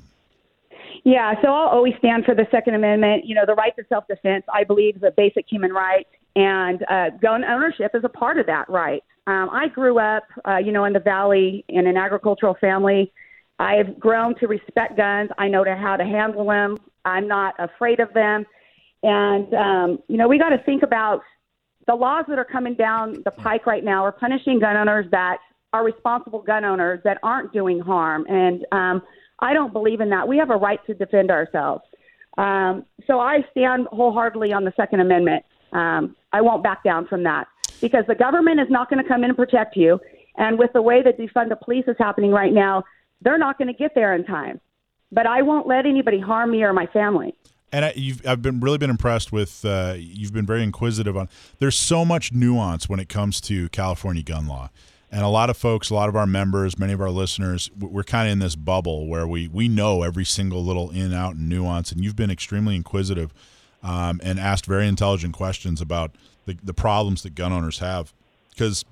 Yeah, so I'll always stand for the Second Amendment. You know, the right to self-defense, I believe, is a basic human right. And uh, gun ownership is a part of that right. Um, I grew up, uh, you know, in the Valley in an agricultural family. I've grown to respect guns. I know to how to handle them. I'm not afraid of them. And, um, you know, we got to think about the laws that are coming down the pike right now are punishing gun owners that are responsible gun owners that aren't doing harm. And um, I don't believe in that. We have a right to defend ourselves. Um, so I stand wholeheartedly on the Second Amendment. Um, I won't back down from that because the government is not going to come in and protect you. And with the way that defund the police is happening right now, they're not going to get there in time. But I won't let anybody harm me or my family. And I, you've, I've been really been impressed with uh, you've been very inquisitive on. There's so much nuance when it comes to California gun law. And a lot of folks, a lot of our members, many of our listeners, we're kind of in this bubble where we, we know every single little in and out and nuance. And you've been extremely inquisitive. Um, and asked very intelligent questions about the, the problems that gun owners have, because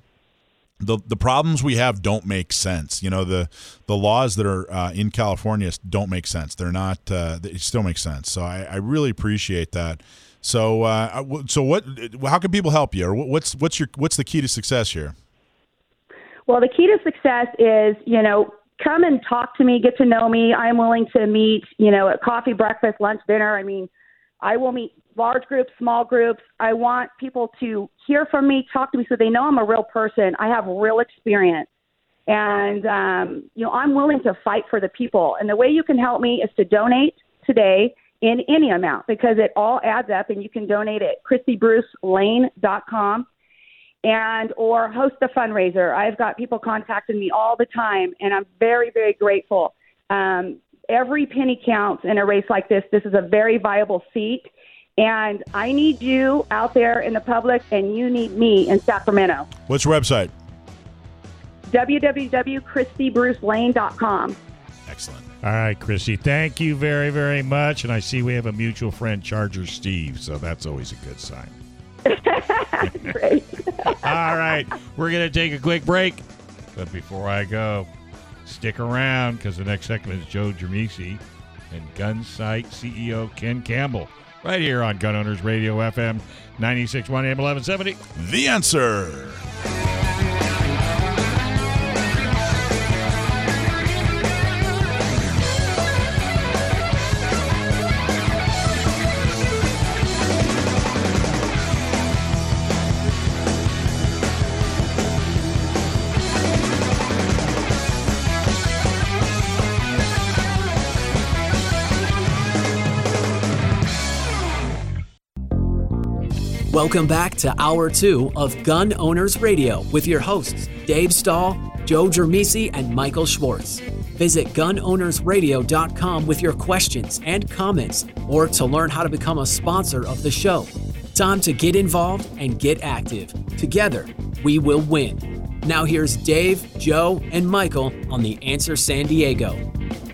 the the problems we have don't make sense. You know, the the laws that are uh, in California don't make sense. They're not. Uh, they still make sense. So I, I really appreciate that. So uh, so what? How can people help you? Or what's what's your what's the key to success here? Well, the key to success is, you know, come and talk to me, get to know me. I'm willing to meet, you know, at coffee, breakfast, lunch, dinner. I mean, I will meet large groups, small groups. I want people to hear from me, talk to me so they know I'm a real person. I have real experience. And, um, you know, I'm willing to fight for the people. And the way you can help me is to donate today in any amount because it all adds up, and you can donate at christy bruce lane dot com and or host a fundraiser. I've got people contacting me all the time, and I'm very, very grateful. Um Every penny counts in a race like this. This is a very viable seat. And I need you out there in the public, and you need me in Sacramento. What's your website? w w w dot christy bruce lane dot com. Excellent. All right, Christy, thank you very, very much. And I see we have a mutual friend, Charger Steve, so that's always a good sign. Great. All right, we're going to take a quick break. But before I go, stick around, because the next segment is Joe Dromisi and Gunsight C E O Ken Campbell, right here on Gun Owners Radio F M ninety-six point one A M eleven seventy. The Answer. Welcome back to Hour two of Gun Owners Radio with your hosts, Dave Stahl, Joe Dromisi, and Michael Schwartz. Visit gun owners radio dot com with your questions and comments, or to learn how to become a sponsor of the show. Time to get involved and get active. Together, we will win. Now here's Dave, Joe, and Michael on The Answer San Diego.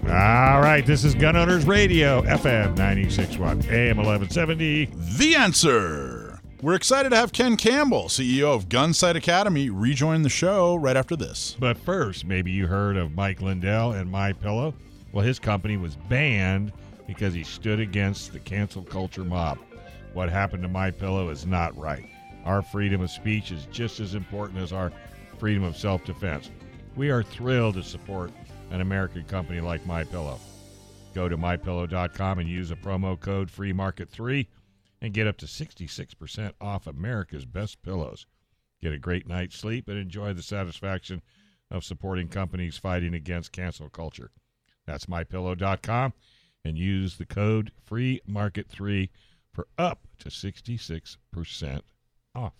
All right, this is Gun Owners Radio, F M ninety-six point one, A M eleven seventy. The Answer. We're excited to have Ken Campbell, C E O of Gunsight Academy, rejoin the show right after this. But first, maybe you heard of Mike Lindell and MyPillow. Well, his company was banned because he stood against the cancel culture mob. What happened to MyPillow is not right. Our freedom of speech is just as important as our freedom of self-defense. We are thrilled to support an American company like MyPillow. Go to my pillow dot com and use the promo code free market three. And get up to sixty-six percent off America's best pillows. Get a great night's sleep and enjoy the satisfaction of supporting companies fighting against cancel culture. That's my pillow dot com, and use the code free market three for up to sixty-six percent off.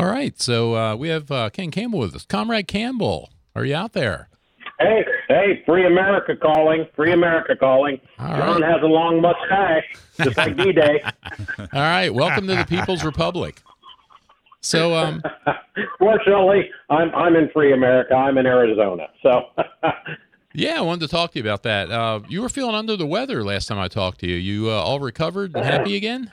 All right, so uh, we have uh, Ken Campbell with us. Comrade Campbell, are you out there? Hey, hey, free America calling, free America calling. All John right. has a long mustache, just like D-Day. All right, welcome to the People's Republic. So, um, fortunately, I'm I'm in free America. I'm in Arizona. So, yeah, I wanted to talk to you about that. Uh, you were feeling under the weather last time I talked to you. You uh, all recovered and happy again?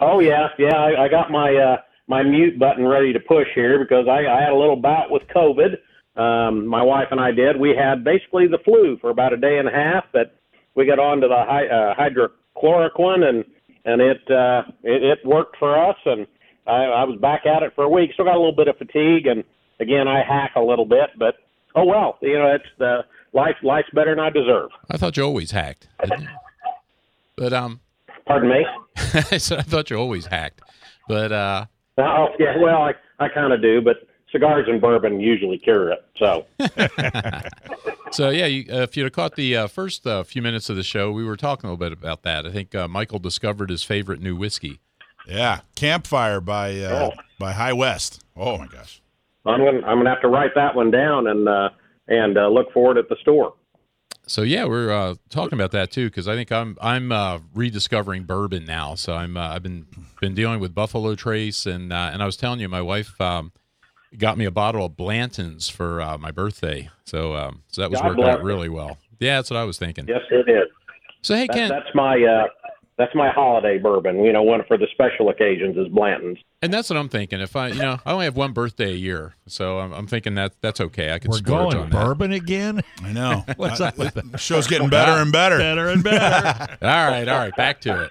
Oh yeah, yeah. I, I got my uh, my mute button ready to push here because I, I had a little bout with COVID. Um, my wife and I did. We had basically the flu for about a day and a half, but we got on to the hy- uh, hydrochloroquine, and and it, uh, it it worked for us, and I, I was back at it for a week. Still got a little bit of fatigue, and again I hack a little bit, but oh well, you know, it's the life life's better than I deserve. I thought you always hacked, but um, pardon me. I said I thought you always hacked, but uh, oh yeah, well I I kind of do, but. Cigars and bourbon usually cure it. So, so yeah, you, uh, if you'd have caught the uh, first uh, few minutes of the show, we were talking a little bit about that. I think uh, Michael discovered his favorite new whiskey. Yeah, Campfire by uh, oh. by High West. Oh my gosh! I'm gonna I'm gonna have to write that one down and uh, and uh, look for it at the store. So yeah, we're uh, talking about that too because I think I'm I'm uh, rediscovering bourbon now. So I'm uh, I've been been dealing with Buffalo Trace and uh, and I was telling you my wife. Um, Got me a bottle of Blanton's for uh, my birthday, so um, so that was working out really well. Yeah, that's what I was thinking. Yes, it is. So hey, that, Ken, that's my uh, that's my holiday bourbon. You know, one for the special occasions is Blanton's. And that's what I'm thinking. If I, you know, I only have one birthday a year, so I'm, I'm thinking that that's okay. I can. We're splurge going on that. Bourbon again. I know. What's up with that? The show's getting better and better, better and better. all right, all right, back to it.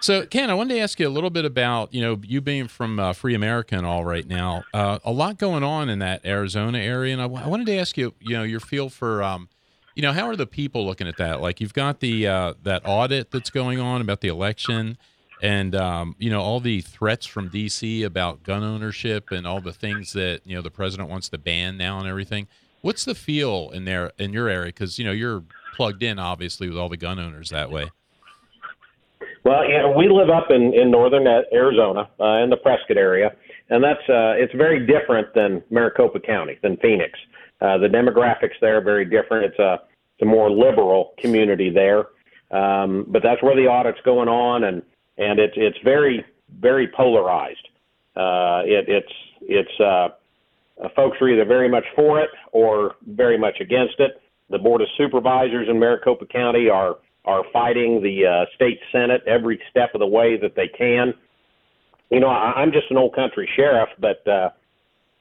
So, Ken, I wanted to ask you a little bit about, you know, you being from uh, Free America and all right now, uh, a lot going on in that Arizona area. And I, w- I wanted to ask you, you know, your feel for, um, you know, how are the people looking at that? Like you've got the uh, that audit that's going on about the election and, um, you know, all the threats from D C about gun ownership and all the things that, you know, the president wants to ban now and everything. What's the feel in there in your area? Because, you know, you're plugged in, obviously, with all the gun owners that way. Well, you know, we live up in, in northern Arizona, uh, in the Prescott area, and that's uh, it's very different than Maricopa County, than Phoenix. Uh, the demographics there are very different. It's a, it's a more liberal community there, um, but that's where the audit's going on, and, and it's it's very very polarized. Uh, it, it's it's uh, folks are either very much for it or very much against it. The Board of Supervisors in Maricopa County are. are fighting the uh, state Senate every step of the way that they can. You know, I, I'm just an old country sheriff, but uh,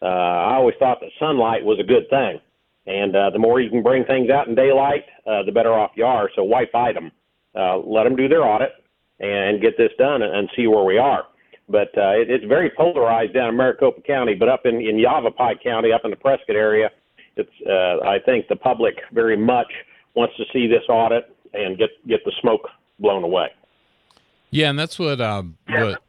uh, I always thought that sunlight was a good thing. And uh, the more you can bring things out in daylight, uh, the better off you are. So why fight them? Uh, let them do their audit and get this done and see where we are. But uh, it, it's very polarized down in Maricopa County, but up in, in Yavapai County, up in the Prescott area, it's uh, I think the public very much wants to see this audit and get, get the smoke blown away. Yeah, and that's what, um, what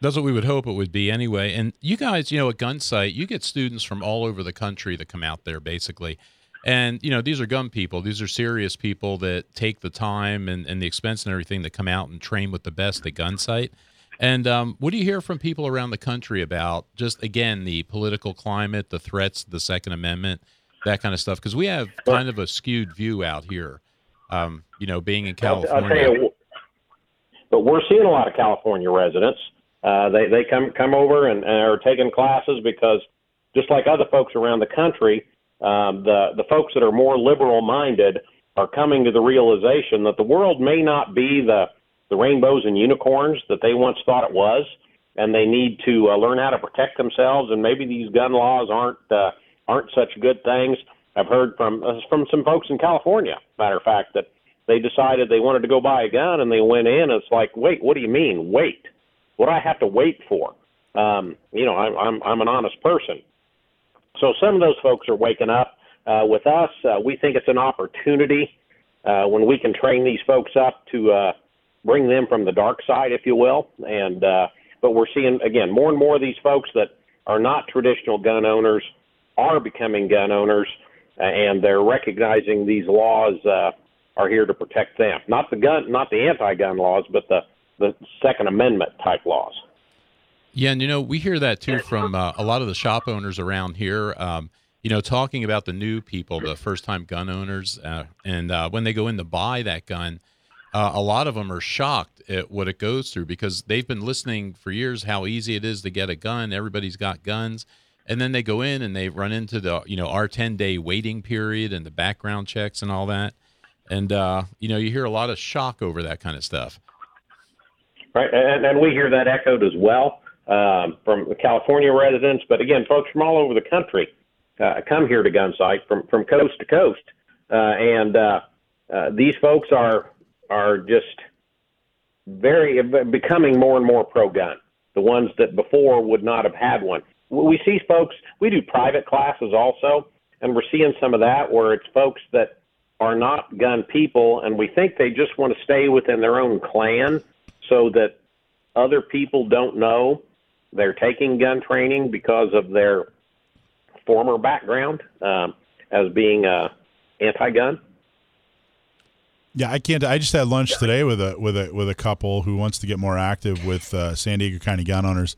that's what we would hope it would be anyway. And you guys, you know, at Gunsight, you get students from all over the country that come out there basically. And, you know, these are gun people. These are serious people that take the time and, and the expense and everything to come out and train with the best at Gunsight. And um, what do you hear from people around the country about just, again, the political climate, the threats, the Second Amendment, that kind of stuff? Because we have kind of a skewed view out here. Um, you know, being in California. I'll tell you, but we're seeing a lot of California residents. Uh, they they come come over and, and are taking classes because, just like other folks around the country, um, the the folks that are more liberal minded are coming to the realization that the world may not be the the rainbows and unicorns that they once thought it was, and they need to uh, learn how to protect themselves. And maybe these gun laws aren't uh, aren't such good things. I've heard from uh, from some folks in California, matter of fact, that they decided they wanted to go buy a gun, and they went in, and it's like, wait, what do you mean, wait? What do I have to wait for? Um, you know, I'm, I'm I'm an honest person. So some of those folks are waking up uh, with us. Uh, we think it's an opportunity uh, when we can train these folks up to uh, bring them from the dark side, if you will. And uh, but we're seeing, again, more and more of these folks that are not traditional gun owners are becoming gun owners, and they're recognizing these laws uh, are here to protect them. Not the gun, not the anti-gun laws, but the, the Second Amendment type laws. Yeah, and, you know, we hear that, too, from uh, a lot of the shop owners around here. Um, you know, talking about the new people, the first-time gun owners, uh, and uh, when they go in to buy that gun, uh, a lot of them are shocked at what it goes through because they've been listening for years how easy it is to get a gun. Everybody's got guns. And then they go in and they run into the, you know, our ten-day waiting period and the background checks and all that. And, uh, you know, you hear a lot of shock over that kind of stuff. Right, and, and we hear that echoed as well um, from the California residents. But, again, folks from all over the country uh, come here to Gunsight from, from coast to coast. Uh, and uh, uh, these folks are are just very becoming more and more pro-gun, the ones that before would not have had one. We see folks, we do private classes also, and we're seeing some of that where it's folks that are not gun people, and we think they just want to stay within their own clan so that other people don't know they're taking gun training because of their former background um, as being uh, anti-gun. Yeah, I can't. I just had lunch today with a with a with a couple who wants to get more active with uh, San Diego County Gun Owners.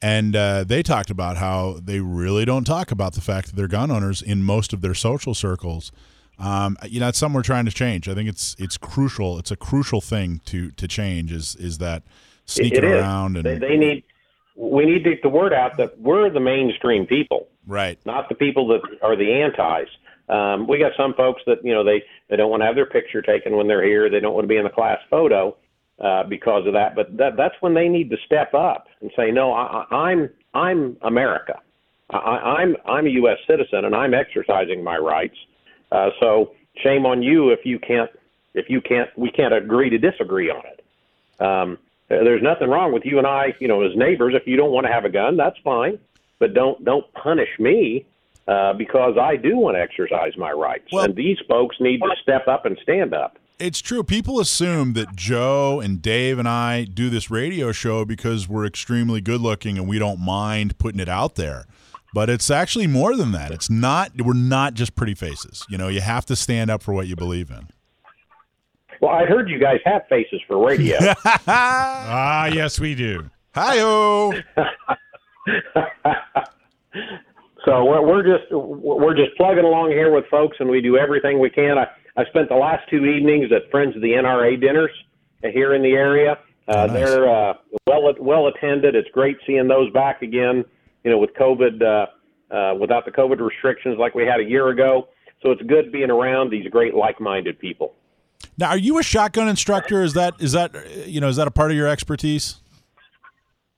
And uh, they talked about how they really don't talk about the fact that they're gun owners in most of their social circles. Um, you know, it's something we're trying to change. I think it's it's crucial. It's a crucial thing to to change. Is is that sneaking around and they, they need we need to get the word out that we're the mainstream people, right? Not the people that are the antis. Um, we got some folks that you know they they don't want to have their picture taken when they're here. They don't want to be in the class photo. Uh, because of that, but that, that's when they need to step up and say, no, I, I'm I'm America. I, I'm I'm a U S citizen, and I'm exercising my rights. Uh, so shame on you if you can't if you can't we can't agree to disagree on it. Um, there's nothing wrong with you and I, you know, as neighbors. If you don't want to have a gun, that's fine, but don't don't punish me uh, because I do want to exercise my rights. Well, and these folks need to step up and stand up. It's true. People assume that Joe and Dave and I do this radio show because we're extremely good looking and we don't mind putting it out there. But it's actually more than that. It's not, we're not just pretty faces. You know, you have to stand up for what you believe in. Well, I heard you guys have faces for radio. Ah, yes, we do. Hi-oh. So we're just, we're just plugging along here with folks and we do everything we can. I, I spent the last two evenings at Friends of the N R A dinners here in the area. Uh, nice. They're uh, well well attended. It's great seeing those back again, you know, with COVID, uh, uh, without the COVID restrictions like we had a year ago. So it's good being around these great like-minded people. Now, are you a shotgun instructor? Is that is that you know is that a part of your expertise?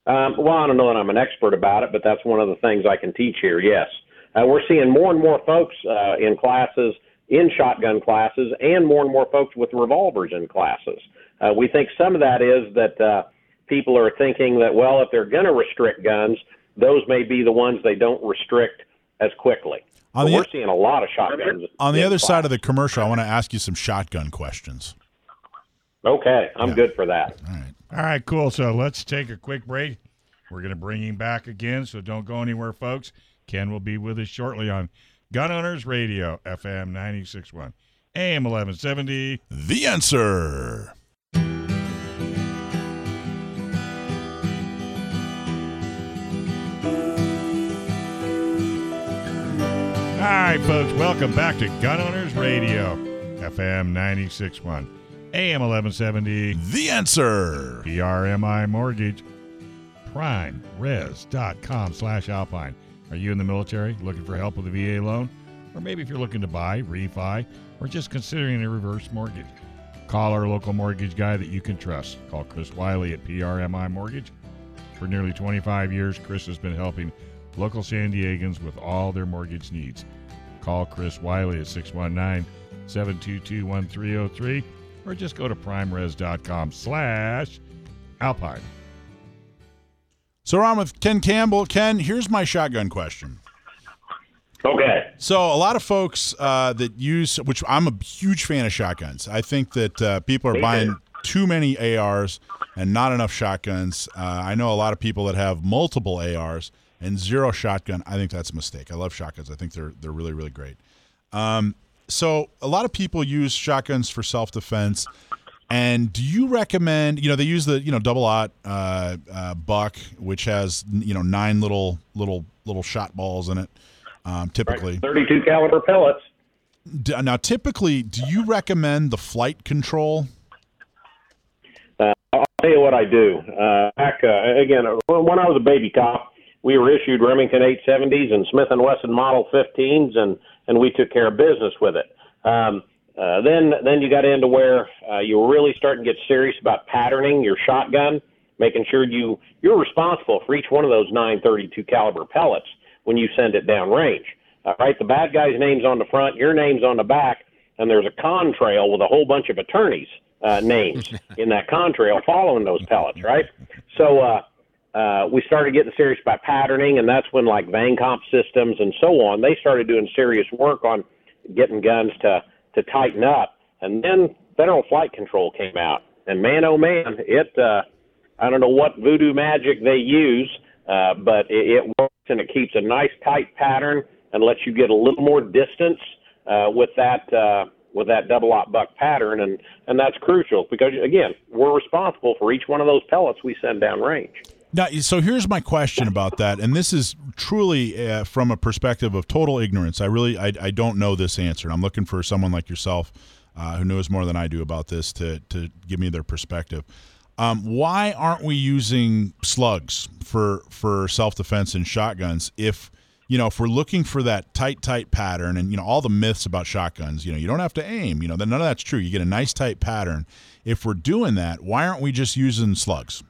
Um, well, I don't know that I'm an expert about it, but that's one of the things I can teach here. Yes, uh, we're seeing more and more folks uh, in classes. In shotgun classes, and more and more folks with revolvers in classes. Uh, we think some of that is that uh, people are thinking that, well, if they're going to restrict guns, those may be the ones they don't restrict as quickly. But we're seeing a lot of shotguns. On the other side of the commercial, I want to ask you some shotgun questions. Okay, I'm yeah. good for that. All right. All right, cool. So let's take a quick break. We're going to bring him back again, so don't go anywhere, folks. Ken will be with us shortly on Gun Owners Radio, F M ninety-six point one, A M eleven seventy. The Answer. All right, folks, welcome back to Gun Owners Radio, F M ninety-six point one, A M eleven seventy. The Answer. B R M I Mortgage, primerez.com slash alpine. Are you in the military looking for help with a V A loan? Or maybe if you're looking to buy, refi, or just considering a reverse mortgage? Call our local mortgage guy that you can trust. Call Chris Wiley at P R M I Mortgage. For nearly twenty-five years, Chris has been helping local San Diegans with all their mortgage needs. Call Chris Wiley at six one nine, seven two two, one three zero three or just go to primerez.com slash alpine. So we're on with Ken Campbell. Ken, here's my shotgun question. Okay. So a lot of folks uh, that use, which I'm a huge fan of shotguns. I think that uh, people are buying too many A Rs and not enough shotguns. Uh, I know a lot of people that have multiple A Rs and zero shotgun. I think that's a mistake. I love shotguns. I think they're they're really, really great. Um, so a lot of people use shotguns for self-defense. And do you recommend, you know, they use the, you know, double-aught uh, uh, buck, which has, you know, nine little little little shot balls in it. um, typically. thirty-two caliber pellets. Now, typically, do you recommend the flight control? Uh, I'll tell you what I do. Uh, back uh, again, when I was a baby cop, we were issued Remington eight seventies and Smith and Wesson Model fifteens, and, and we took care of business with it. Um, uh, then, then you got into where uh, you were really starting to get serious about patterning your shotgun, making sure you you're responsible for each one of those nine thirty-two caliber pellets when you send it downrange. All right, the bad guy's name's on the front, your name's on the back, and there's a contrail with a whole bunch of attorneys' uh, names in that contrail following those pellets, right? So uh, uh, we started getting serious by patterning, and that's when, like, Van Comp Systems and so on, they started doing serious work on getting guns to, to tighten up. And then Federal Flight Control came out, and man, oh, man, it uh, I don't know what voodoo magic they use, uh, but it, it works, and it keeps a nice, tight pattern and lets you get a little more distance uh, with that uh, with that double-op buck pattern, and, and that's crucial because, again, we're responsible for each one of those pellets we send downrange. Now, so here's my question about that, and this is truly uh, from a perspective of total ignorance. I really I, I don't know this answer, and I'm looking for someone like yourself uh, who knows more than I do about this to, to give me their perspective. Um, why aren't we using slugs for, for self-defense in shotguns if – you know, if we're looking for that tight, tight pattern and, you know, all the myths about shotguns, you know, you don't have to aim, you know, none of that's true. You get a nice tight pattern. If we're doing that, why aren't we just using slugs?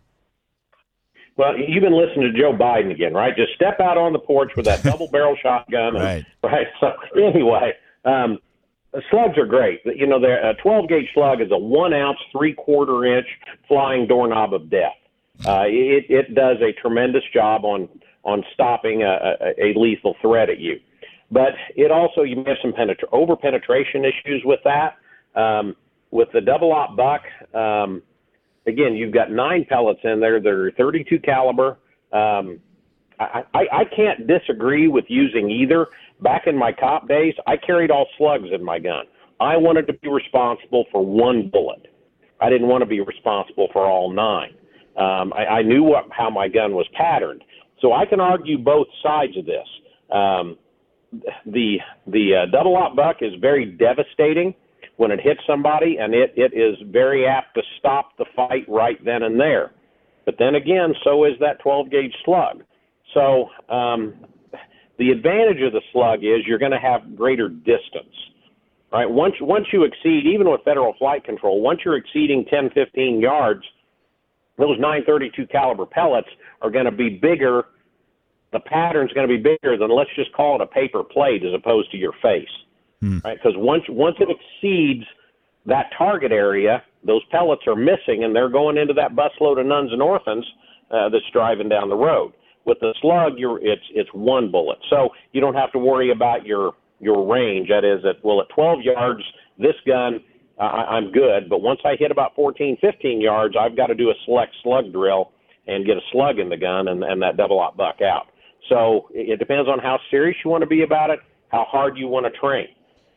Well, you've been listening to Joe Biden again, right? Just step out on the porch with that double barrel shotgun. And, right. Right. So anyway, um, slugs are great. You know, a twelve gauge slug is a one ounce, three quarter inch flying doorknob of death. Uh, it, it does a tremendous job on, on stopping a, a, a lethal threat at you. But it also, you may have some penetra- over-penetration issues with that. Um, with the double-op buck, um, again, you've got nine pellets in there. They're thirty-two caliber. Um, I, I, I can't disagree with using either. Back in my cop days, I carried all slugs in my gun. I wanted to be responsible for one bullet. I didn't want to be responsible for all nine. Um, I, I knew what, how my gun was patterned. So I can argue both sides of this. Um, the the uh, double-op buck is very devastating when it hits somebody, and it, it is very apt to stop the fight right then and there. But then again, so is that twelve gauge slug. So um, the advantage of the slug is you're going to have greater distance. Right? Once, once you exceed, even with Federal Flight Control, once you're exceeding ten, fifteen yards, those nine thirty-two caliber pellets are going to be bigger. The pattern's going to be bigger than, let's just call it a paper plate as opposed to your face, hmm. right? Because once once it exceeds that target area, those pellets are missing, and they're going into that busload of nuns and orphans uh, that's driving down the road. With the slug, you're, it's it's one bullet, so you don't have to worry about your your range. That is, at well, at twelve yards, this gun. I'm good, but once I hit about fourteen, fifteen yards, I've got to do a select slug drill and get a slug in the gun and, and that double-op buck out. So it depends on how serious you want to be about it, how hard you want to train.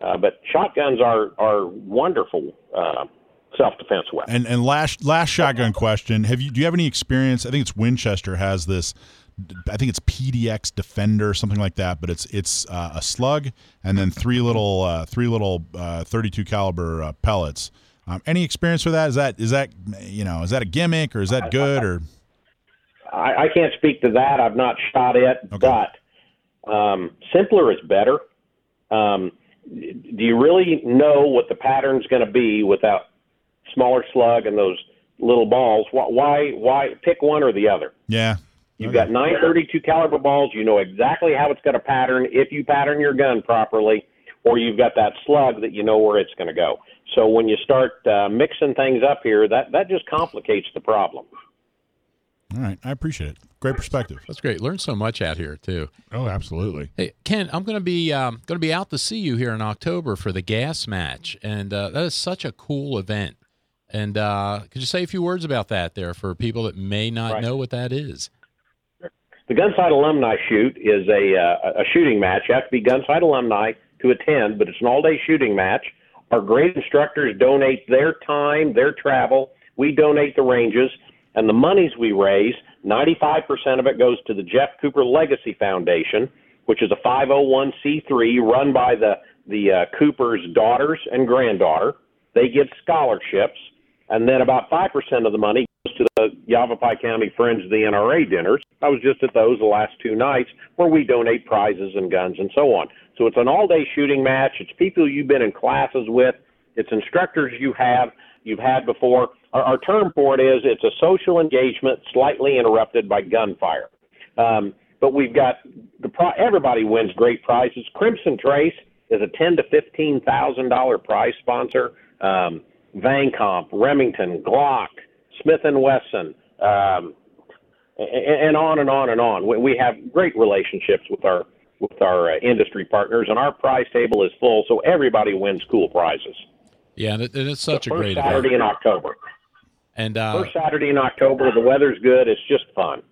Uh, but shotguns are, are wonderful uh, self-defense weapons. And, and last last shotgun question, have you do you have any experience? I think it's Winchester has this, I think it's P D X Defender, something like that, but it's it's uh, a slug and then three little uh, three little uh, thirty-two caliber uh, pellets. Um, any experience with that? Is that is that you know is that a gimmick or is that good or? I, I can't speak to that. I've not shot it, okay. But um, simpler is better. Um, do you really know what the pattern's going to be without smaller slug and those little balls? Why why, why pick one or the other? Yeah. You've got nine thirty-two caliber balls. You know exactly how it's going to pattern if you pattern your gun properly, or you've got that slug that you know where it's going to go. So when you start uh, mixing things up here, that, that just complicates the problem. All right. I appreciate it. Great perspective. That's great. Learn so much out here, too. Oh, absolutely. Hey, Ken, I'm going to be um, going to be out to see you here in October for the gas match, and uh, that is such a cool event. And uh, could you say a few words about that there for people that may not right. know what that is? The Gunsight Alumni Shoot is a uh, a shooting match. You have to be Gunsight alumni to attend, but it's an all-day shooting match. Our great instructors donate their time, their travel. We donate the ranges, and the monies we raise, ninety-five percent of it goes to the Jeff Cooper Legacy Foundation, which is a five oh one c three run by the, the uh, Cooper's daughters and granddaughter. They give scholarships, and then about five percent of the money goes to the Yavapai County Friends of the N R A dinners. I was just at those the last two nights where we donate prizes and guns and so on. So it's an all-day shooting match. It's people you've been in classes with. It's instructors you have, you've had before. Our, our term for it is it's a social engagement slightly interrupted by gunfire. Um, but we've got the pro- everybody wins great prizes. Crimson Trace is a ten to fifteen thousand dollar prize sponsor. Um, Vankomp, Remington, Glock, Smith and Wesson, um, and, and on and on and on. We, we have great relationships with our with our uh, industry partners, and our prize table is full, so everybody wins cool prizes. Yeah, and, it, and it's such the a great Saturday event. in October. And uh, first Saturday in October, the weather's good. It's just fun.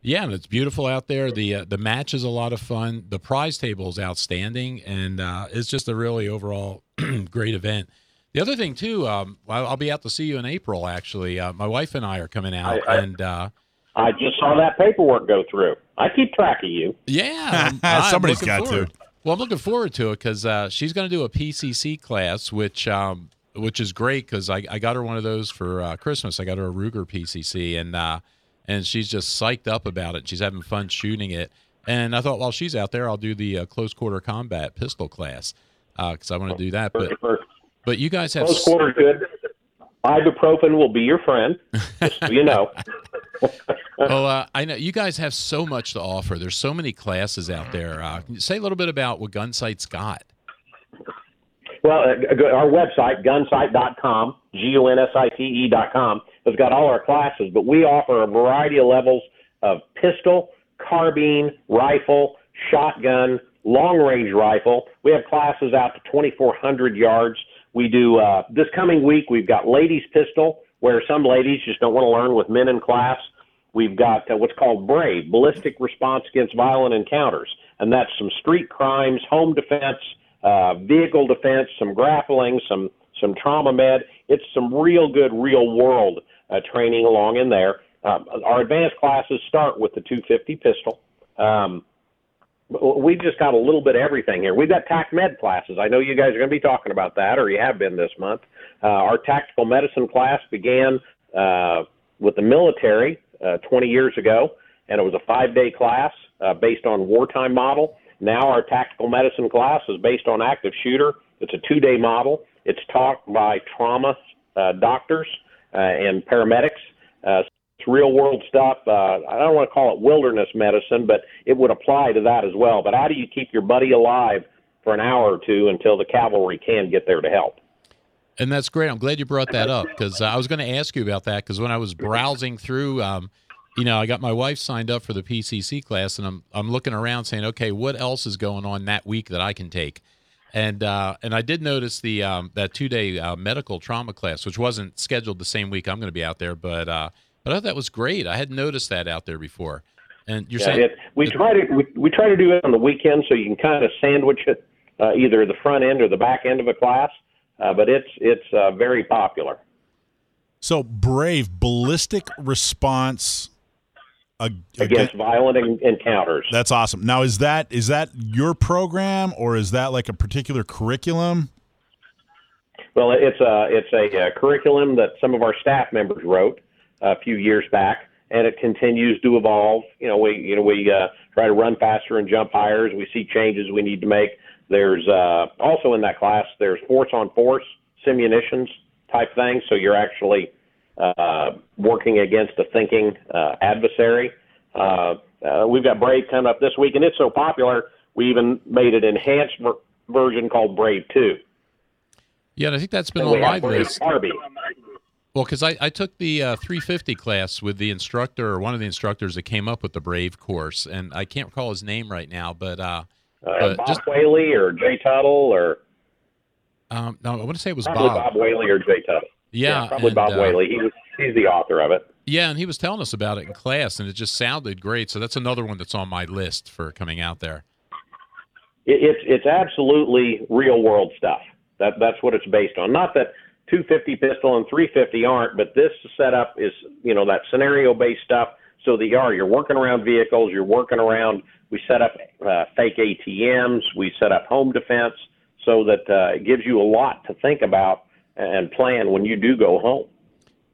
Yeah, and it's beautiful out there. The uh, the match is a lot of fun. The prize table is outstanding, and uh, it's just a really overall great event. The other thing, too, um, I'll, I'll be out to see you in April, actually. Uh, my wife and I are coming out. I, I, and uh, I just saw that paperwork go through. I keep track of you. Yeah. I'm, Somebody's I'm got forward. to. Well, I'm looking forward to it because uh, she's going to do a P C C class, which um, which is great because I, I got her one of those for uh, Christmas. I got her a Ruger P C C, and uh, and she's just psyched up about it. She's having fun shooting it. And I thought while she's out there, I'll do the uh, close quarter combat pistol class because uh, I want to do that. But but you guys have close quarter good. Ibuprofen will be your friend, just so you know. Well, uh, I know you guys have so much to offer. There's so many classes out there. Uh, can you say a little bit about what Gunsight's got? Well, uh, our website, gunsight dot com, G U N S I T E dot com, has got all our classes, but we offer a variety of levels of pistol, carbine, rifle, shotgun, long-range rifle. We have classes out to twenty-four hundred yards. We do uh, this coming week, we've got ladies' pistol, where some ladies just don't want to learn with men in class. We've got uh, what's called BRAVE, Ballistic Response Against Violent Encounters, and that's some street crimes, home defense, uh, vehicle defense, some grappling, some some trauma med. It's some real good, real-world uh, training along in there. Um, our advanced classes start with the two fifty pistol. Um, We've just got a little bit of everything here. We've got TAC Med classes. I know you guys are going to be talking about that, or you have been this month. Uh, our tactical medicine class began uh, with the military uh, twenty years ago, and it was a five-day class uh, based on wartime model. Now our tactical medicine class is based on active shooter. It's a two-day model. It's taught by trauma uh, doctors uh, and paramedics. Uh, It's real-world stuff. Uh, I don't want to call it wilderness medicine, but it would apply to that as well. But how do you keep your buddy alive for an hour or two until the cavalry can get there to help? And that's great. I'm glad you brought that up because I was going to ask you about that because when I was browsing through, um, you know, I got my wife signed up for the P C C class, and I'm I'm looking around saying, okay, what else is going on that week that I can take? And uh, and I did notice the um, that two-day uh, medical trauma class, which wasn't scheduled the same week I'm going to be out there, but uh, – But I thought that was great. I hadn't noticed that out there before. And you're yeah, saying it, we try to we, we try to do it on the weekend, so you can kind of sandwich it uh, either the front end or the back end of a class. Uh, but it's it's uh, very popular. So BRAVE, ballistic response ag- against ag- violent en- encounters. That's awesome. Now is that is that your program or is that like a particular curriculum? Well, it's a it's a, a curriculum that some of our staff members wrote a few years back, and it continues to evolve. You know, we you know we uh, try to run faster and jump higher as we see changes we need to make. There's uh, also in that class, there's force on force, simunitions type thing. So you're actually uh, working against a thinking uh, adversary. Uh, uh, we've got BRAVE coming up this week, and it's so popular, we even made an enhanced ver- version called BRAVE two. Yeah, and I think that's been on my list. Well, because I, I took the uh, three fifty class with the instructor, or one of the instructors that came up with the BRAVE course, and I can't recall his name right now, but... Uh, uh, Bob just, Whaley or Jay Tuttle or... Um, no, I want to say it was probably Bob. Probably Bob Whaley or Jay Tuttle. Yeah. yeah probably and, Bob uh, Whaley. He was, he's the author of it. Yeah, and he was telling us about it in class, and it just sounded great, so that's another one that's on my list for coming out there. It, it's, it's absolutely real-world stuff. That That's what it's based on. Not that... two fifty pistol and three fifty aren't, but this setup is, you know, that scenario-based stuff. So the are you're working around vehicles, you're working around. We set up uh, fake A T Ms. We set up home defense so that uh, it gives you a lot to think about and plan when you do go home.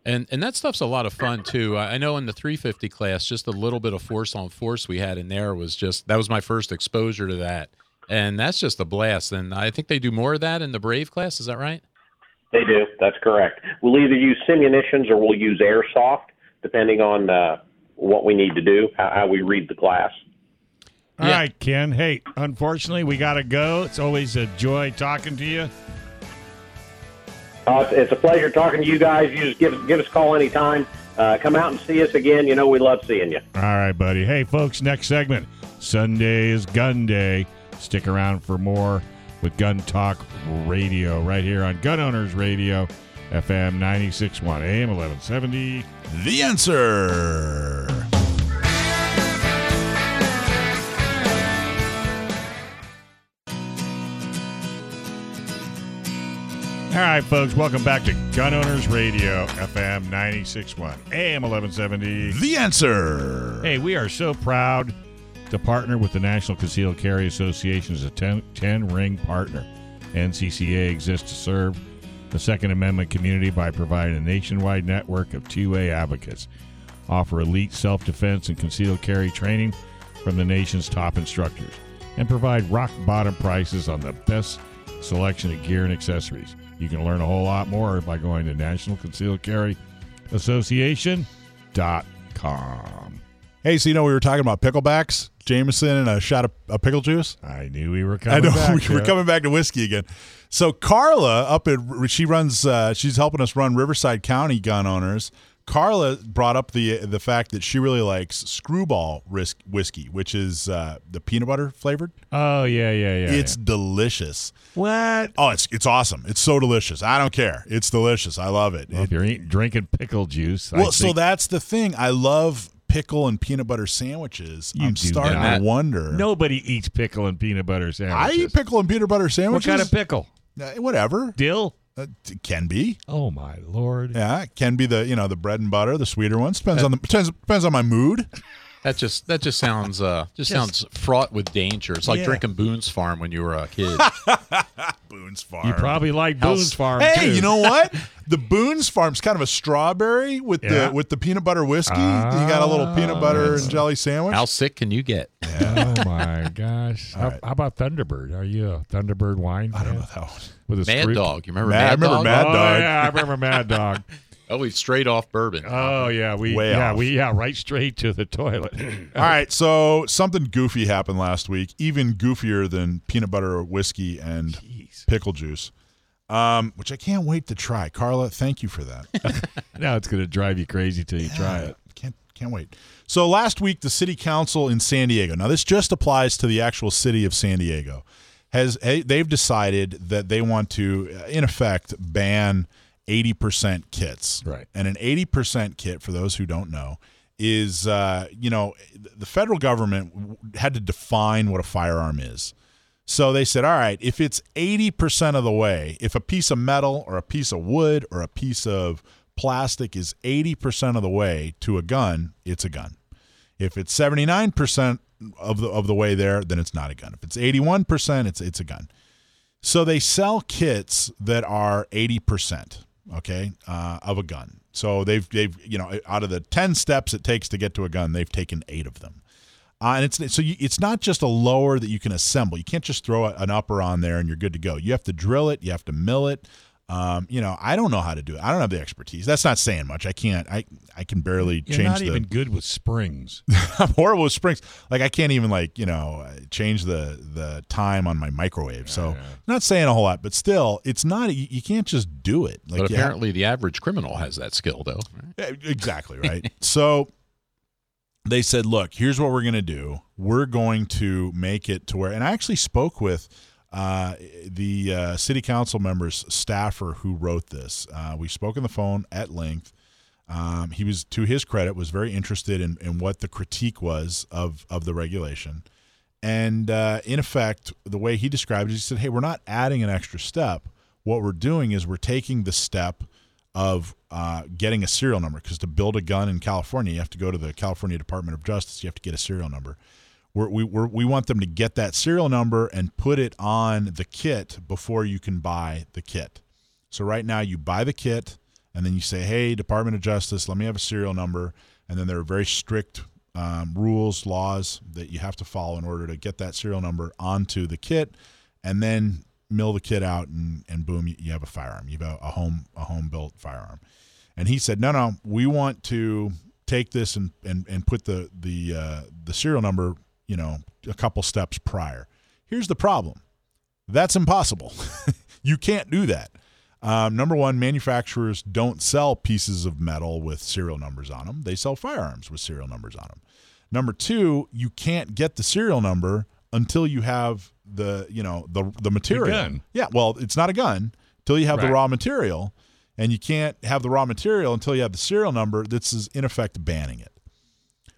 And and that stuff's a lot of fun, too. I know in the three fifty class, just a little bit of force on force we had in there was just, that was my first exposure to that. And that's just a blast. And I think they do more of that in the BRAVE class. Is that right? They do. That's correct. We'll either use simunitions or we'll use airsoft, depending on uh, what we need to do, how, how we read the class. All yeah. right, Ken. Hey, unfortunately, we got to go. It's always a joy talking to you. Uh, it's a pleasure talking to you guys. You just give, give us a call anytime. Uh, come out and see us again. You know we love seeing you. All right, buddy. Hey, folks, next segment, Sunday is Gun Day. Stick around for more with Gun Talk Radio right here on Gun Owners Radio, F M ninety-six point one, A M eleven seventy. The Answer. All right, folks, welcome back to Gun Owners Radio, F M ninety-six point one, A M eleven seventy. The Answer. Hey, we are so proud to partner with the National Concealed Carry Association as a ten-ring partner. N C C A exists to serve the Second Amendment community by providing a nationwide network of two-way advocates, offer elite self-defense and concealed carry training from the nation's top instructors, and provide rock-bottom prices on the best selection of gear and accessories. You can learn a whole lot more by going to National Concealed Carry Association dot com. Hey, so you know we were talking about picklebacks, Jameson, and a shot of a pickle juice. I knew we were coming back. I know back, we yeah. were coming back to whiskey again. So Carla up at she runs uh, she's helping us run Riverside County Gun Owners. Carla brought up the the fact that she really likes Screwball whiskey, which is uh, the peanut butter flavored. Oh yeah, yeah, yeah. It's yeah. delicious. What? Oh, it's it's awesome. It's so delicious. I don't care. It's delicious. I love it. Well, it if you're eating, drinking pickle juice. Well, I think- so that's the thing. I love pickle and peanut butter sandwiches. You I'm starting not. to wonder. Nobody eats pickle and peanut butter sandwiches. I eat pickle and peanut butter sandwiches. What kind of pickle? Uh, whatever. Dill. Uh, can be. Oh my Lord. Yeah, can be the you know the bread and butter, the sweeter ones. Depends that, on the depends, depends on my mood. That just that just sounds uh just, just sounds fraught with danger. It's like yeah. drinking Boone's Farm when you were a kid. Boone's Farm. You probably like House. Boone's Farm. Hey, too. You know what? The Boone's Farm's kind of a strawberry with yeah. the with the peanut butter whiskey. Ah, you got a little peanut butter and jelly sandwich. How sick can you get? Yeah. Oh my gosh! How, right. how about Thunderbird? Are you a Thunderbird wine? I don't know that one. With a Mad screw- Dog. You remember Mad, Mad I remember Dog? Mad oh, Dog. Yeah, I remember Mad Dog. Oh, we straight off bourbon. Oh yeah, we Way yeah off. we yeah right straight to the toilet. All right, so something goofy happened last week, even goofier than peanut butter whiskey and Jeez. pickle juice, um, which I can't wait to try. Carla, thank you for that. Now it's going to drive you crazy till you yeah, try it. Can't can't wait. So last week, the city council in San Diego. Now this just applies to the actual city of San Diego. Has they've decided that they want to, in effect, ban eighty percent kits. Right. And an eighty percent kit, for those who don't know, is, uh, you know, the federal government had to define what a firearm is. So they said, all right, if it's eighty percent of the way, if a piece of metal or a piece of wood or a piece of plastic is eighty percent of the way to a gun, it's a gun. If it's seventy-nine percent of the of the way there, then it's not a gun. If it's eighty-one percent, it's it's a gun. So they sell kits that are eighty percent. Okay, uh, of a gun. So they've, they've, you know, out of the ten steps it takes to get to a gun, they've taken eight of them. Uh, and it's so you, it's not just a lower that you can assemble. You can't just throw an upper on there and you're good to go. You have to drill it. You have to mill it. Um, you know, I don't know how to do it. I don't have the expertise. That's not saying much. I can't. I I can barely you're change. You're not the, even good with springs. I'm horrible with springs. Like I can't even like you know change the the time on my microwave. Yeah, so yeah. not saying a whole lot, but still, it's not. You, you can't just do it. Like, but apparently, yeah, the average criminal has that skill, though. Right? Exactly right. So they said, look, here's what we're going to do. We're going to make it to where. And I actually spoke with. Uh, the uh, city council member's staffer who wrote this. Uh, we spoke on the phone at length. Um, he was, to his credit, was very interested in, in what the critique was of, of the regulation. And uh, in effect, the way he described it, he said, hey, we're not adding an extra step. What we're doing is we're taking the step of uh, getting a serial number, because to build a gun in California, you have to go to the California Department of Justice. You have to get a serial number. We're, we we're, we want them to get that serial number and put it on the kit before you can buy the kit. So right now you buy the kit and then you say, hey, Department of Justice, let me have a serial number. And then there are very strict um, rules, laws that you have to follow in order to get that serial number onto the kit, and then mill the kit out and, and boom, you, you have a firearm. You have a home a home built firearm. And he said, no, no, we want to take this and, and, and put the the uh, the serial number, you know, a couple steps prior. Here's the problem. That's impossible. You can't do that. Um, number one, manufacturers don't sell pieces of metal with serial numbers on them. They sell firearms with serial numbers on them. Number two, you can't get the serial number until you have the, you know, the the material. The gun. Yeah, well, it's not a gun until you have right. the raw material, and you can't have the raw material until you have the serial number. This is, in effect, banning it.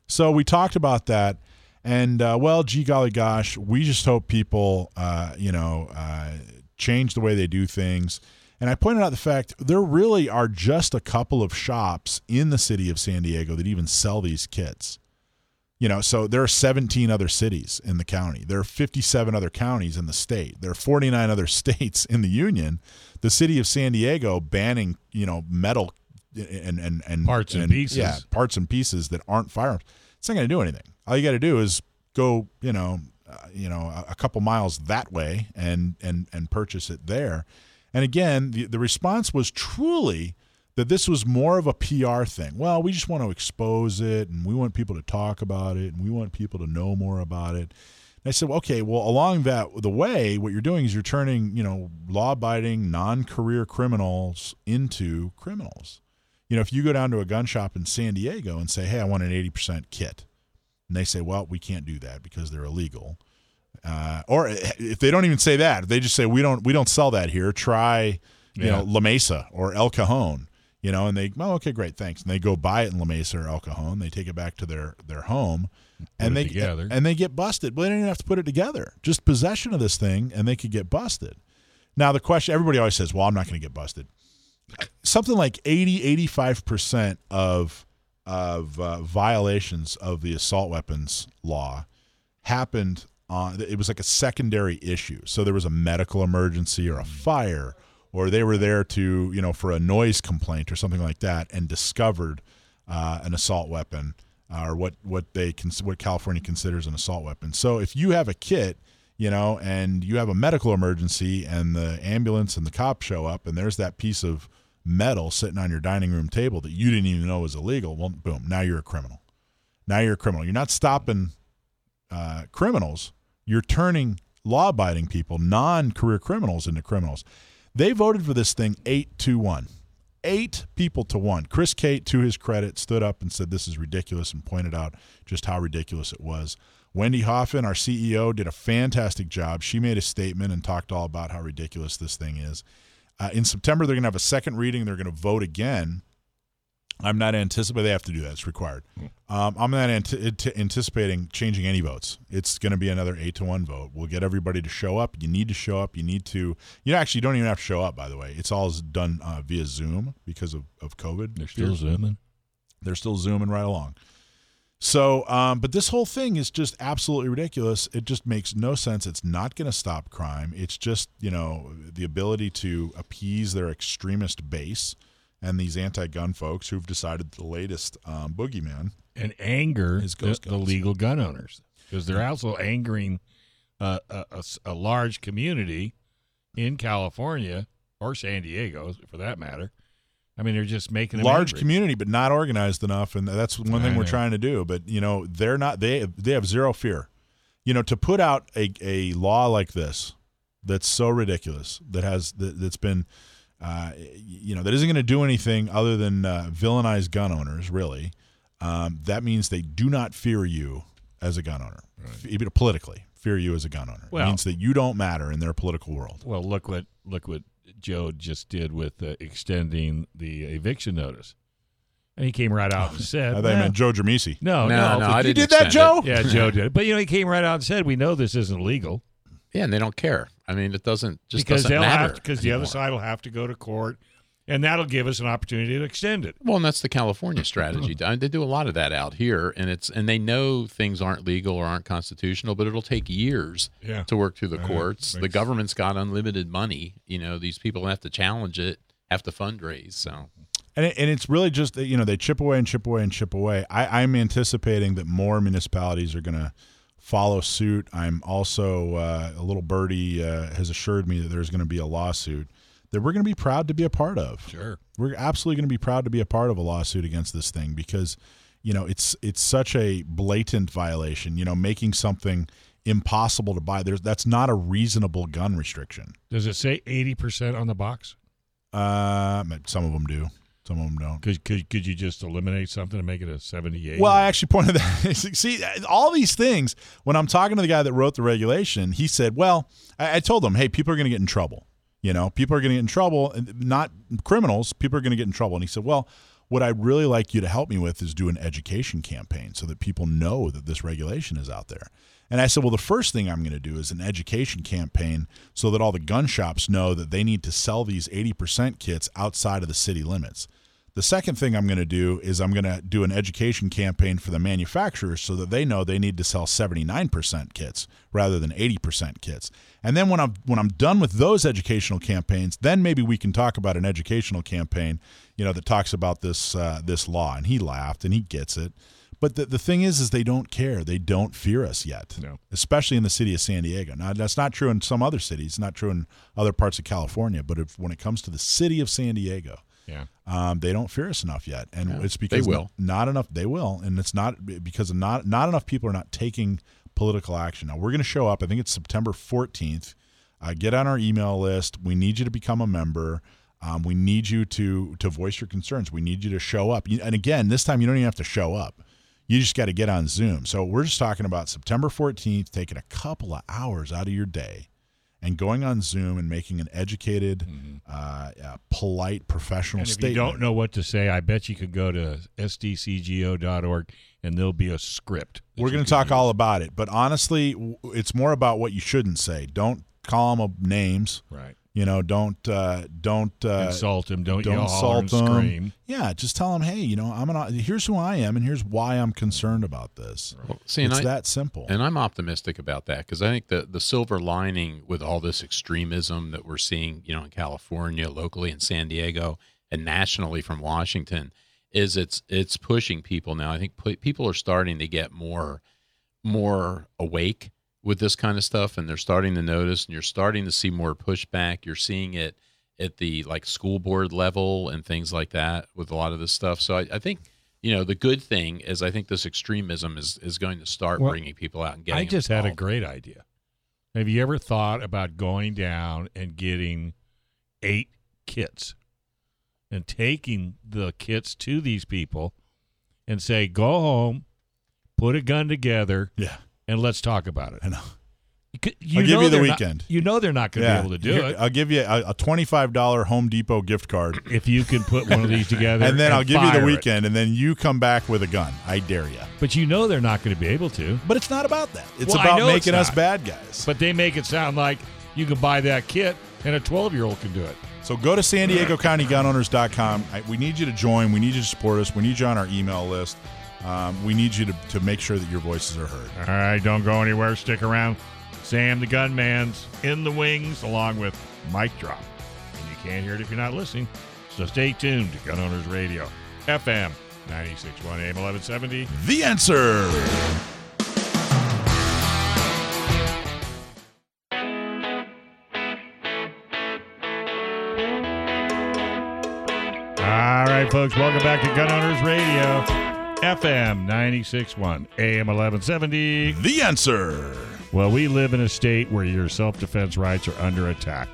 So we talked about that. And, uh, well, gee golly gosh, we just hope people, uh, you know, uh, change the way they do things. And I pointed out the fact there really are just a couple of shops in the city of San Diego that even sell these kits. You know, so there are seventeen other cities in the county. There are fifty-seven other counties in the state. There are forty-nine other states in the union. The city of San Diego banning, you know, metal and and, and parts and, and pieces. Yeah, parts and pieces that aren't firearms. It's not going to do anything. All you got to do is go, you know, uh, you know, a couple miles that way and and and purchase it there. And again, the, the response was truly that this was more of a P R thing. Well, we just want to expose it, and we want people to talk about it, and we want people to know more about it. And I said, well, okay, well, along that the way, what you're doing is you're turning, you know, law-abiding, non-career criminals into criminals. You know, if you go down to a gun shop in San Diego and say, hey, I want an eighty percent kit, and they say, well, we can't do that because they're illegal. Uh, or if they don't even say that, if they just say, we don't we don't sell that here, try, you yeah. know, La Mesa or El Cajon, you know, and they, oh, okay, great, thanks. And they go buy it in La Mesa or El Cajon. They take it back to their, their home and they, and they get busted. But they don't even have to put it together. Just possession of this thing, and they could get busted. Now, the question, everybody always says, well, I'm not going to get busted. Something like eighty, eighty-five percent of, of uh, violations of the assault weapons law happened Uh, it was like a secondary issue. So there was a medical emergency or a fire, or they were there to, you know, for a noise complaint or something like that, and discovered uh, an assault weapon uh, or what what they cons- what California considers an assault weapon. So if you have a kit, you know, and you have a medical emergency, and the ambulance and the cop show up, and there's that piece of metal sitting on your dining room table that you didn't even know was illegal. Well, boom! Now you're a criminal. Now you're a criminal. You're not stopping uh, criminals. You're turning law-abiding people, non-career criminals, into criminals. They voted for this thing eight to one. Eight people to one. Chris Cate, to his credit, stood up and said this is ridiculous and pointed out just how ridiculous it was. Wendy Hoffman, our C E O, did a fantastic job. She made a statement and talked all about how ridiculous this thing is. Uh, in September, they're going to have a second reading. They're going to vote again. I'm not anticipating, they have to do that, it's required. Um, I'm not ant- anticipating changing any votes. It's going to be another eight to one vote. We'll get everybody to show up. You need to show up. You need to, you actually don't even have to show up, by the way. It's all done uh, via Zoom because of, of COVID. They're still Zooming. They're still Zooming right along. So, um, but this whole thing is just absolutely ridiculous. It just makes no sense. It's not going to stop crime. It's just, you know, the ability to appease their extremist base and these anti-gun folks who've decided the latest um, boogeyman and anger is the, the legal gun owners, because they're also angering uh, a, a, a large community in California or San Diego, for that matter. I mean, they're just making them large angry. Community, but not organized enough, and that's one thing I we're know. trying to do. But you know, they're not. They they have zero fear. You know, to put out a a law like this that's so ridiculous that has that, that's been. Uh, you know, that isn't going to do anything other than uh, villainize gun owners, really. Um, that means they do not fear you as a gun owner, right. even politically, fear you as a gun owner. Well, it means that you don't matter in their political world. Well, look what look what Joe just did with uh, extending the eviction notice. And he came right out and said... I thought you meant Joe Dromisi. No, no, no. no I didn't you did that, Joe? It. Yeah, Joe did. But, you know, he came right out and said, we know this isn't legal. Yeah, and they don't care. I mean, it doesn't just because doesn't matter because the other side will have to go to court And that'll give us an opportunity to extend it. Well, and that's the California strategy. They do a lot of that out here, and it's and they know things aren't legal or aren't constitutional, but it'll take years yeah. to work through the courts. Uh, the government's got unlimited money. You know, these people have to challenge it, have to fundraise. So, and it, and it's really just, you know, they chip away and chip away and chip away. I, I'm anticipating that more municipalities are going to follow suit. I'm also uh, a little birdie uh, has assured me that there's going to be a lawsuit that we're going to be proud to be a part of. Sure. We're absolutely going to be proud to be a part of a lawsuit against this thing because, you know, it's it's such a blatant violation, you know, making something impossible to buy. There's that's not a reasonable gun restriction. Does it say eighty percent on the box? Uh, some of them do. Some of them don't. Could, could, could you just eliminate something and make it a seventy-eight? Well, I actually pointed that. See, all these things, when I'm talking to the guy that wrote the regulation, he said, well, I, I told him, hey, people are going to get in trouble. You know, people are going to get in trouble, not criminals. People are going to get in trouble. And he said, well, what I'd really like you to help me with is do an education campaign so that people know that this regulation is out there. And I said, well, the first thing I'm going to do is an education campaign so that all the gun shops know that they need to sell these eighty percent kits outside of the city limits. The second thing I'm going to do is I'm going to do an education campaign for the manufacturers so that they know they need to sell seventy-nine percent kits rather than eighty percent kits. And then when I'm when I'm done with those educational campaigns, then maybe we can talk about an educational campaign, you know, that talks about this uh, this law. And he laughed and he gets it. But the the thing is, is they don't care. They don't fear us yet, no. Especially in the city of San Diego. Now, that's not true in some other cities. It's not true in other parts of California. But if, when it comes to the city of San Diego, yeah, um, they don't fear us enough yet, and yeah, it's because they will. Not enough. They will, and it's not because not not enough people are not taking political action. Now we're going to show up. I think it's September fourteenth. Uh, get on our email list. We need you to become a member. Um, we need you to to voice your concerns. We need you to show up. And again, this time you don't even have to show up. You just got to get on Zoom. So we're just talking about September fourteenth, taking a couple of hours out of your day and going on Zoom and making an educated, mm-hmm. uh, uh, polite, professional statement. If you don't know what to say, I bet you could go to S D C G O dot org and there'll be a script. We're going to talk use. all about it. But honestly, it's more about what you shouldn't say. Don't call them names. Right. You know, don't uh, don't uh, insult him. Don't, don't yell insult and him. Scream. Yeah, just tell him, hey, you know, I'm an. Here's who I am, and here's why I'm concerned about this. Well, see, it's I, that simple. And I'm optimistic about that because I think the the silver lining with all this extremism that we're seeing, you know, in California, locally in San Diego, and nationally from Washington, is it's it's pushing people now. I think p- people are starting to get more more awake with this kind of stuff, and they're starting to notice, and you're starting to see more pushback. You're seeing it at the like school board level and things like that with a lot of this stuff. So I, I think, you know, the good thing is I think this extremism is, is going to start well, bringing people out and getting I just involved. Had a great idea. Have you ever thought about going down and getting eight kits and taking the kits to these people and say, go home, put a gun together. Yeah. And let's talk about it. I know. You I'll give know you the weekend. Not, you know they're not going to yeah. be able to do Here, it. I'll give you a, a twenty-five dollars Home Depot gift card. If you can put one of these together and then and I'll give you the weekend, it. And then you come back with a gun. I dare you. But you know they're not going to be able to. But it's not about that. It's well, about making it's us bad guys. But they make it sound like you can buy that kit and a twelve-year-old can do it. So go to San Diego County Gun Owners dot com. We need you to join. We need you to support us. We need you on our email list. Um, we need you to, to make sure that your voices are heard. All right, don't go anywhere. Stick around. Sam the Gunman's in the wings along with Mic Drop. And you can't hear it if you're not listening. So stay tuned to Gun Owners Radio, F M ninety-six point one A M eleven seventy. The Answer. All right, folks, welcome back to Gun Owners Radio. F M ninety-six point one, A M eleven seventy. The Answer. Well, we live in a state where your self-defense rights are under attack.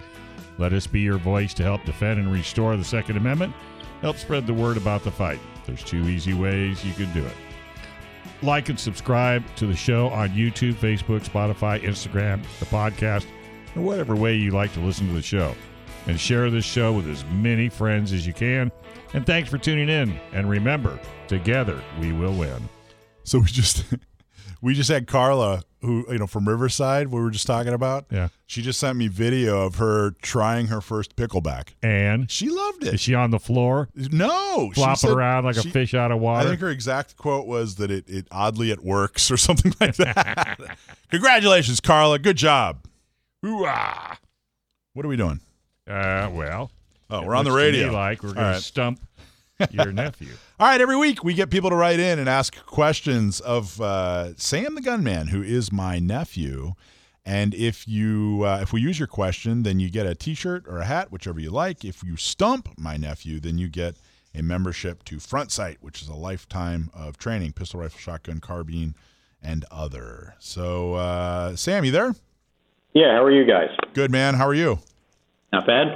Let us be your voice to help defend and restore the Second Amendment. Help spread the word about the fight. There's two easy ways you can do it. Like and subscribe to the show on YouTube, Facebook, Spotify, Instagram, the podcast, or whatever way you like to listen to the show. And share this show with as many friends as you can. And thanks for tuning in. And remember, together we will win. So we just We just had Carla, who, you know, from Riverside, we were just talking about. Yeah. She just sent me video of her trying her first pickleback. And? She loved it. Is she on the floor? No. Flopping she said, around like she, a fish out of water? I think her exact quote was that it, it oddly it works or something like that. Congratulations, Carla. Good job. Hoorah. What are we doing? Uh, well. Oh, we're on the radio. Like we're going right. to stump your nephew. All right, every week we get people to write in and ask questions of uh, Sam the Gunman, who is my nephew. And if you uh, if we use your question, then you get a T-shirt or a hat, whichever you like. If you stump my nephew, then you get a membership to Front Sight, which is a lifetime of training, pistol, rifle, shotgun, carbine, and other. So, uh, Sam, you there? Yeah, how are you guys? Good, man. How are you? Not bad.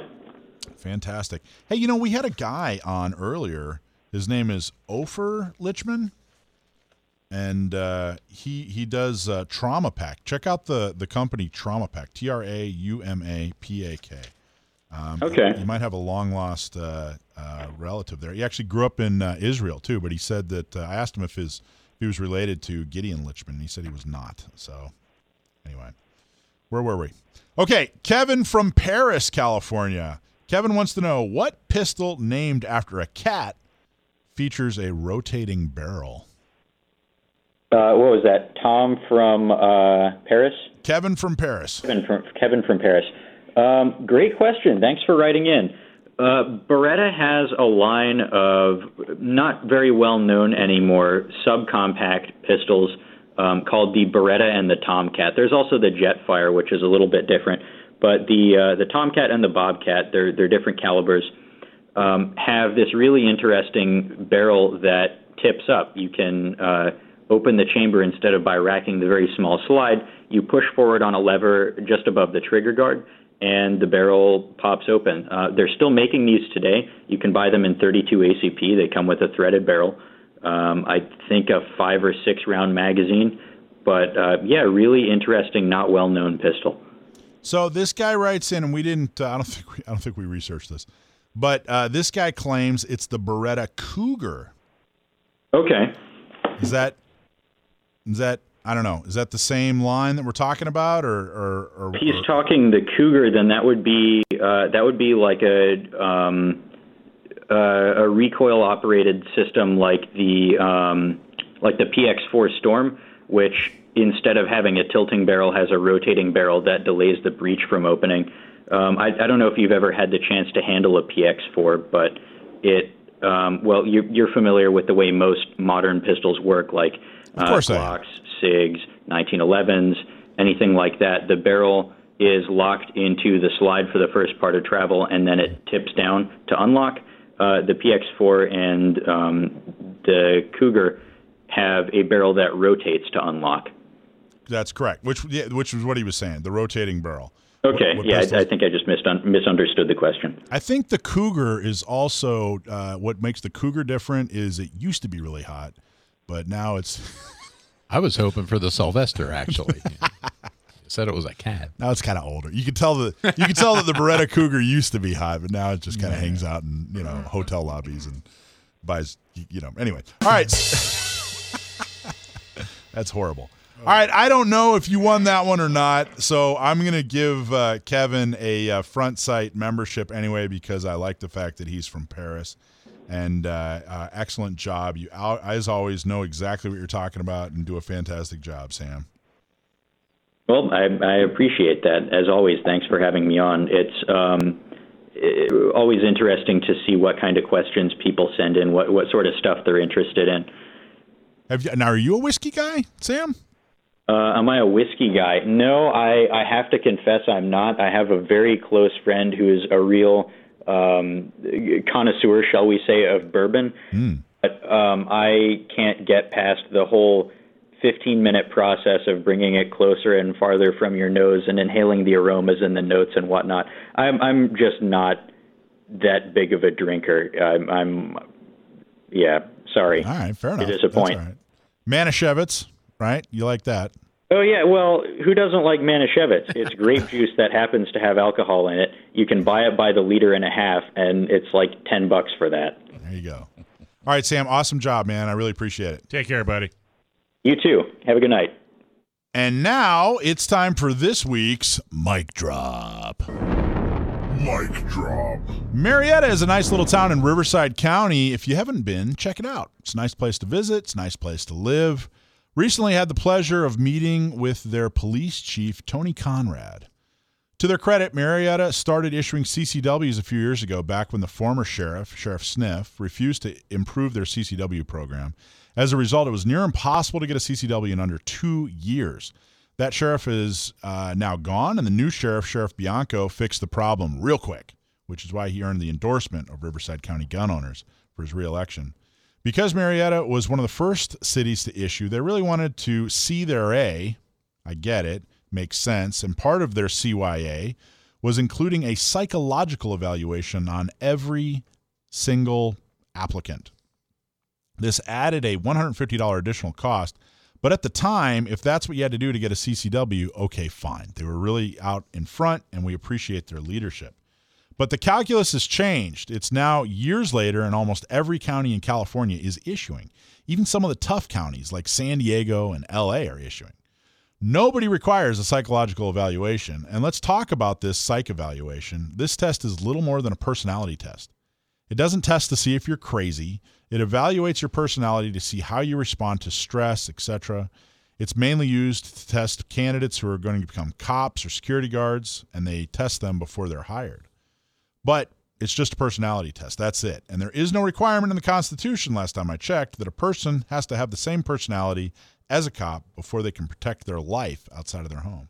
Fantastic. Hey, you know, we had a guy on earlier. His name is Ofer Lichtman, and uh, he he does uh, Trauma Pack. Check out the, the company Trauma Pack, T R A U M A P A K. Um, okay. You might have a long-lost uh, uh, relative there. He actually grew up in uh, Israel, too, but he said that uh, I asked him if, his, if he was related to Gideon Lichtman, and he said he was not. So, anyway, where were we? Okay, Kevin from Paris, California. Kevin wants to know, what pistol named after a cat features a rotating barrel? Uh, what was that? Tom from uh, Paris? Kevin from Paris. Kevin from, Kevin from Paris. Um, great question. Thanks for writing in. Uh, Beretta has a line of not very well-known anymore subcompact pistols um, called the Beretta and the Tomcat. There's also the Jetfire, which is a little bit different. But the uh, the Tomcat and the Bobcat, they're, they're different calibers, um, have this really interesting barrel that tips up. You can uh, open the chamber instead of by racking the very small slide. You push forward on a lever just above the trigger guard, and the barrel pops open. Uh, they're still making these today. You can buy them in thirty-two A C P. They come with a threaded barrel. Um, I think a five- or six-round magazine. But, uh, yeah, really interesting, not well-known pistol. So this guy writes in, and we didn't. Uh, I don't think. We, I don't think we researched this, but uh, this guy claims it's the Beretta Cougar. Okay. Is that? Is that? I don't know. Is that the same line that we're talking about, or? or, or if he's or, talking the Cougar, then that would be uh, that would be like a um, uh, a recoil operated system, like the um, like the P X four Storm, which, instead of having a tilting barrel, has a rotating barrel that delays the breech from opening. Um, I, I don't know if you've ever had the chance to handle a P X four, but it, um, well, you, you're familiar with the way most modern pistols work, like uh, Glocks, SIGs, nineteen elevens, anything like that. The barrel is locked into the slide for the first part of travel, and then it tips down to unlock. Uh, the P X four and um, the Cougar have a barrel that rotates to unlock. That's correct, which yeah, which was what he was saying, the rotating barrel. Okay, what, what yeah, I, I think I just mis- misunderstood the question. I think the Cougar is also, uh, what makes the Cougar different is it used to be really hot, but now it's... I was hoping for the Sylvester, actually. Said it was a cat. Now it's kind of older. You can tell the you can tell that the Beretta Cougar used to be hot, but now it just kind of yeah. hangs out in, you know, hotel lobbies and buys, you know, anyway. All right. That's horrible. All right, I don't know if you won that one or not, so I'm going to give uh, Kevin a uh, Front Sight membership anyway because I like the fact that he's from Paris. And uh, uh, excellent job. You, as always, know exactly what you're talking about and do a fantastic job, Sam. Well, I, I appreciate that. As always, thanks for having me on. It's um, it, always interesting to see what kind of questions people send in, what, what sort of stuff they're interested in. Have you, now, are you a whiskey guy, Sam? Uh, am I a whiskey guy? No, I, I have to confess I'm not. I have a very close friend who is a real um, connoisseur, shall we say, of bourbon. Mm. But um, I can't get past the whole fifteen-minute process of bringing it closer and farther from your nose and inhaling the aromas and the notes and whatnot. I'm, I'm just not that big of a drinker. I'm, I'm yeah, sorry. All right, fair enough. To disappoint. That's all right. Manischewitz, right? You like that. Oh, yeah. Well, who doesn't like Manischewitz? It's grape juice that happens to have alcohol in it. You can buy it by the liter and a half, and it's like ten bucks for that. There you go. All right, Sam, awesome job, man. I really appreciate it. Take care, buddy. You too. Have a good night. And now it's time for this week's Mic Drop. Mic Drop. Marietta is a nice little town in Riverside County. If you haven't been, check it out. It's a nice place to visit. It's a nice place to live. Recently had the pleasure of meeting with their police chief, Tony Conrad. To their credit, Marietta started issuing C C Ws a few years ago, back when the former sheriff, Sheriff Sniff, refused to improve their C C W program. As a result, it was near impossible to get a C C W in under two years. That sheriff is uh, now gone, and the new sheriff, Sheriff Bianco, fixed the problem real quick, which is why he earned the endorsement of Riverside County Gun Owners for his reelection. Because Marietta was one of the first cities to issue, they really wanted to see their A. I get it. Makes sense. And part of their C Y A was including a psychological evaluation on every single applicant. This added a one hundred fifty dollars additional cost, but at the time, if that's what you had to do to get a C C W, okay, fine. They were really out in front, and we appreciate their leadership. But the calculus has changed. It's now years later, and almost every county in California is issuing. Even some of the tough counties like San Diego and L A are issuing. Nobody requires a psychological evaluation, and let's talk about this psych evaluation. This test is little more than a personality test. It doesn't test to see if you're crazy. It evaluates your personality to see how you respond to stress, et cetera. It's mainly used to test candidates who are going to become cops or security guards, and they test them before they're hired. But it's just a personality test. That's it. And there is no requirement in the Constitution, last time I checked, that a person has to have the same personality as a cop before they can protect their life outside of their home.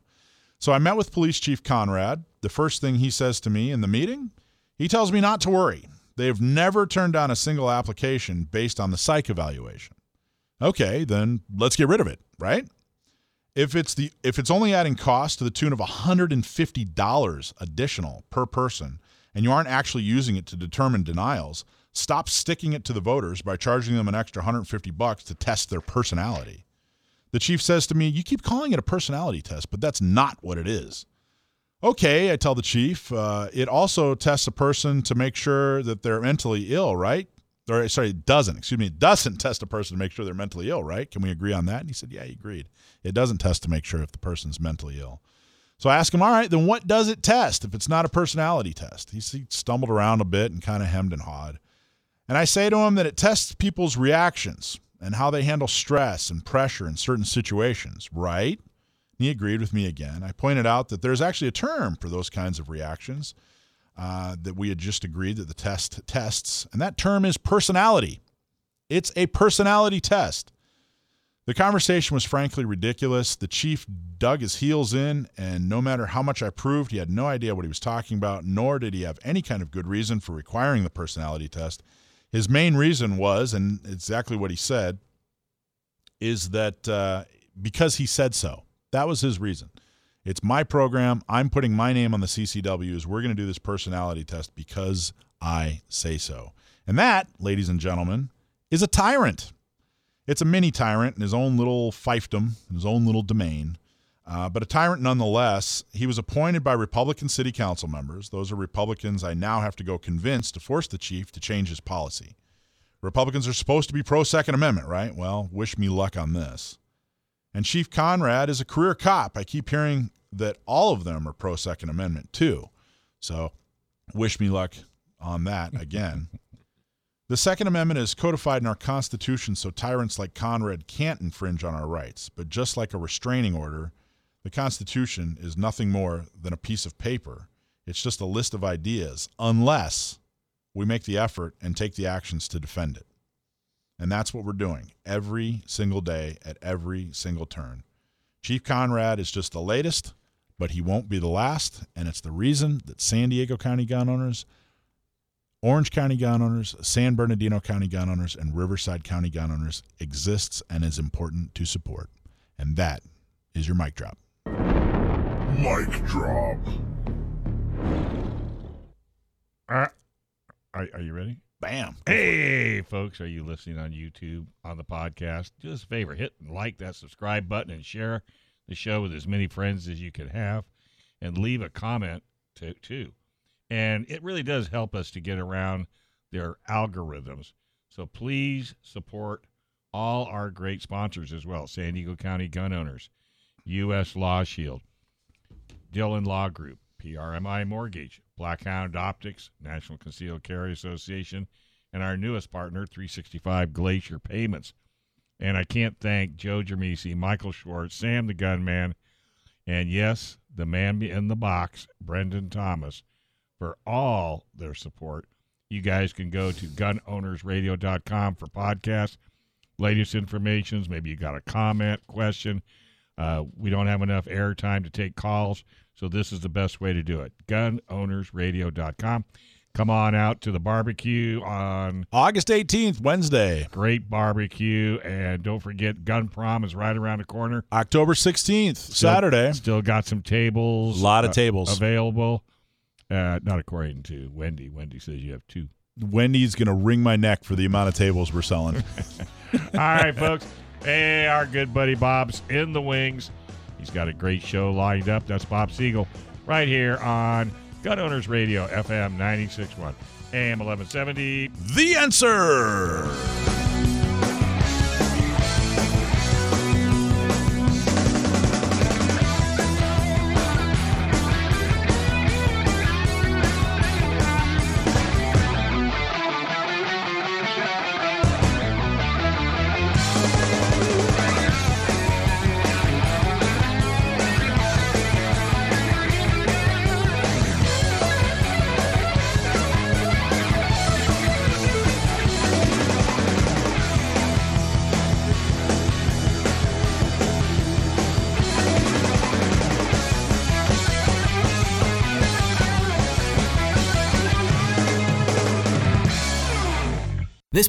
So I met with Police Chief Conrad. The first thing he says to me in the meeting, he tells me not to worry. They've never turned down a single application based on the psych evaluation. Okay, then let's get rid of it, right? If it's the if it's only adding cost to the tune of one hundred fifty dollars additional per person, and you aren't actually using it to determine denials, stop sticking it to the voters by charging them an extra one hundred fifty bucks to test their personality. The chief says to me, you keep calling it a personality test, but that's not what it is. Okay, I tell the chief, uh, it also tests a person to make sure that they're mentally ill, right? Or sorry, it doesn't, excuse me, it doesn't test a person to make sure they're mentally ill, right? Can we agree on that? And he said, yeah, he agreed. It doesn't test to make sure if the person's mentally ill. So I asked him, all right, then what does it test if it's not a personality test? He stumbled around a bit and kind of hemmed and hawed. And I say to him that it tests people's reactions and how they handle stress and pressure in certain situations, right? And he agreed with me again. I pointed out that there's actually a term for those kinds of reactions uh, that we had just agreed that the test tests, and that term is personality. It's a personality test. The conversation was frankly ridiculous. The chief dug his heels in, and no matter how much I proved, he had no idea what he was talking about, nor did he have any kind of good reason for requiring the personality test. His main reason was, and exactly what he said, is that uh, because he said so. That was his reason. It's my program. I'm putting my name on the C C Ws. We're going to do this personality test because I say so. And that, ladies and gentlemen, is a tyrant. It's a mini tyrant in his own little fiefdom, in his own little domain, uh, but a tyrant nonetheless. He was appointed by Republican city council members. Those are Republicans I now have to go convince to force the chief to change his policy. Republicans are supposed to be pro-Second Amendment, right? Well, wish me luck on this. And Chief Conrad is a career cop. I keep hearing that all of them are pro-Second Amendment, too. So wish me luck on that again. The Second Amendment is codified in our Constitution, so tyrants like Conrad can't infringe on our rights. But just like a restraining order, the Constitution is nothing more than a piece of paper. It's just a list of ideas, unless we make the effort and take the actions to defend it. And that's what we're doing every single day at every single turn. Chief Conrad is just the latest, but he won't be the last. And it's the reason that San Diego County Gun Owners, Orange County Gun Owners, San Bernardino County Gun Owners, and Riverside County Gun Owners exists and is important to support. And that is your mic drop. Mic drop. Uh, are, are you ready? Bam. Hey, folks, are you listening on YouTube, on the podcast? Do us a favor, hit like that subscribe button and share the show with as many friends as you can have, and leave a comment, to, too. And it really does help us to get around their algorithms. So please support all our great sponsors as well. San Diego County Gun Owners, U S Law Shield, Dillon Law Group, P R M I Mortgage, Blackhound Optics, National Concealed Carry Association, and our newest partner, three sixty-five Glacier Payments. And I can't thank Joe Dromisi, Michael Schwartz, Sam the Gunman, and yes, the man in the box, Brendan Thomas, for all their support. You guys can go to gun owners radio dot com for podcasts, latest informations. Maybe you got a comment, question. Uh, we don't have enough airtime to take calls, so this is the best way to do it. gun owners radio dot com. Come on out to the barbecue on August eighteenth, Wednesday. Great barbecue. And don't forget, Gun Prom is right around the corner. October sixteenth, still, Saturday. Still got some tables. A lot of uh, tables available. Uh, not according to Wendy. Wendy says you have two. Wendy's going to wring my neck for the amount of tables we're selling. All right, folks. Hey, our good buddy Bob's in the wings. He's got a great show lined up. That's Bob Siegel right here on Gun Owners Radio, F M ninety-six point one, A M eleven seventy. The Answer. This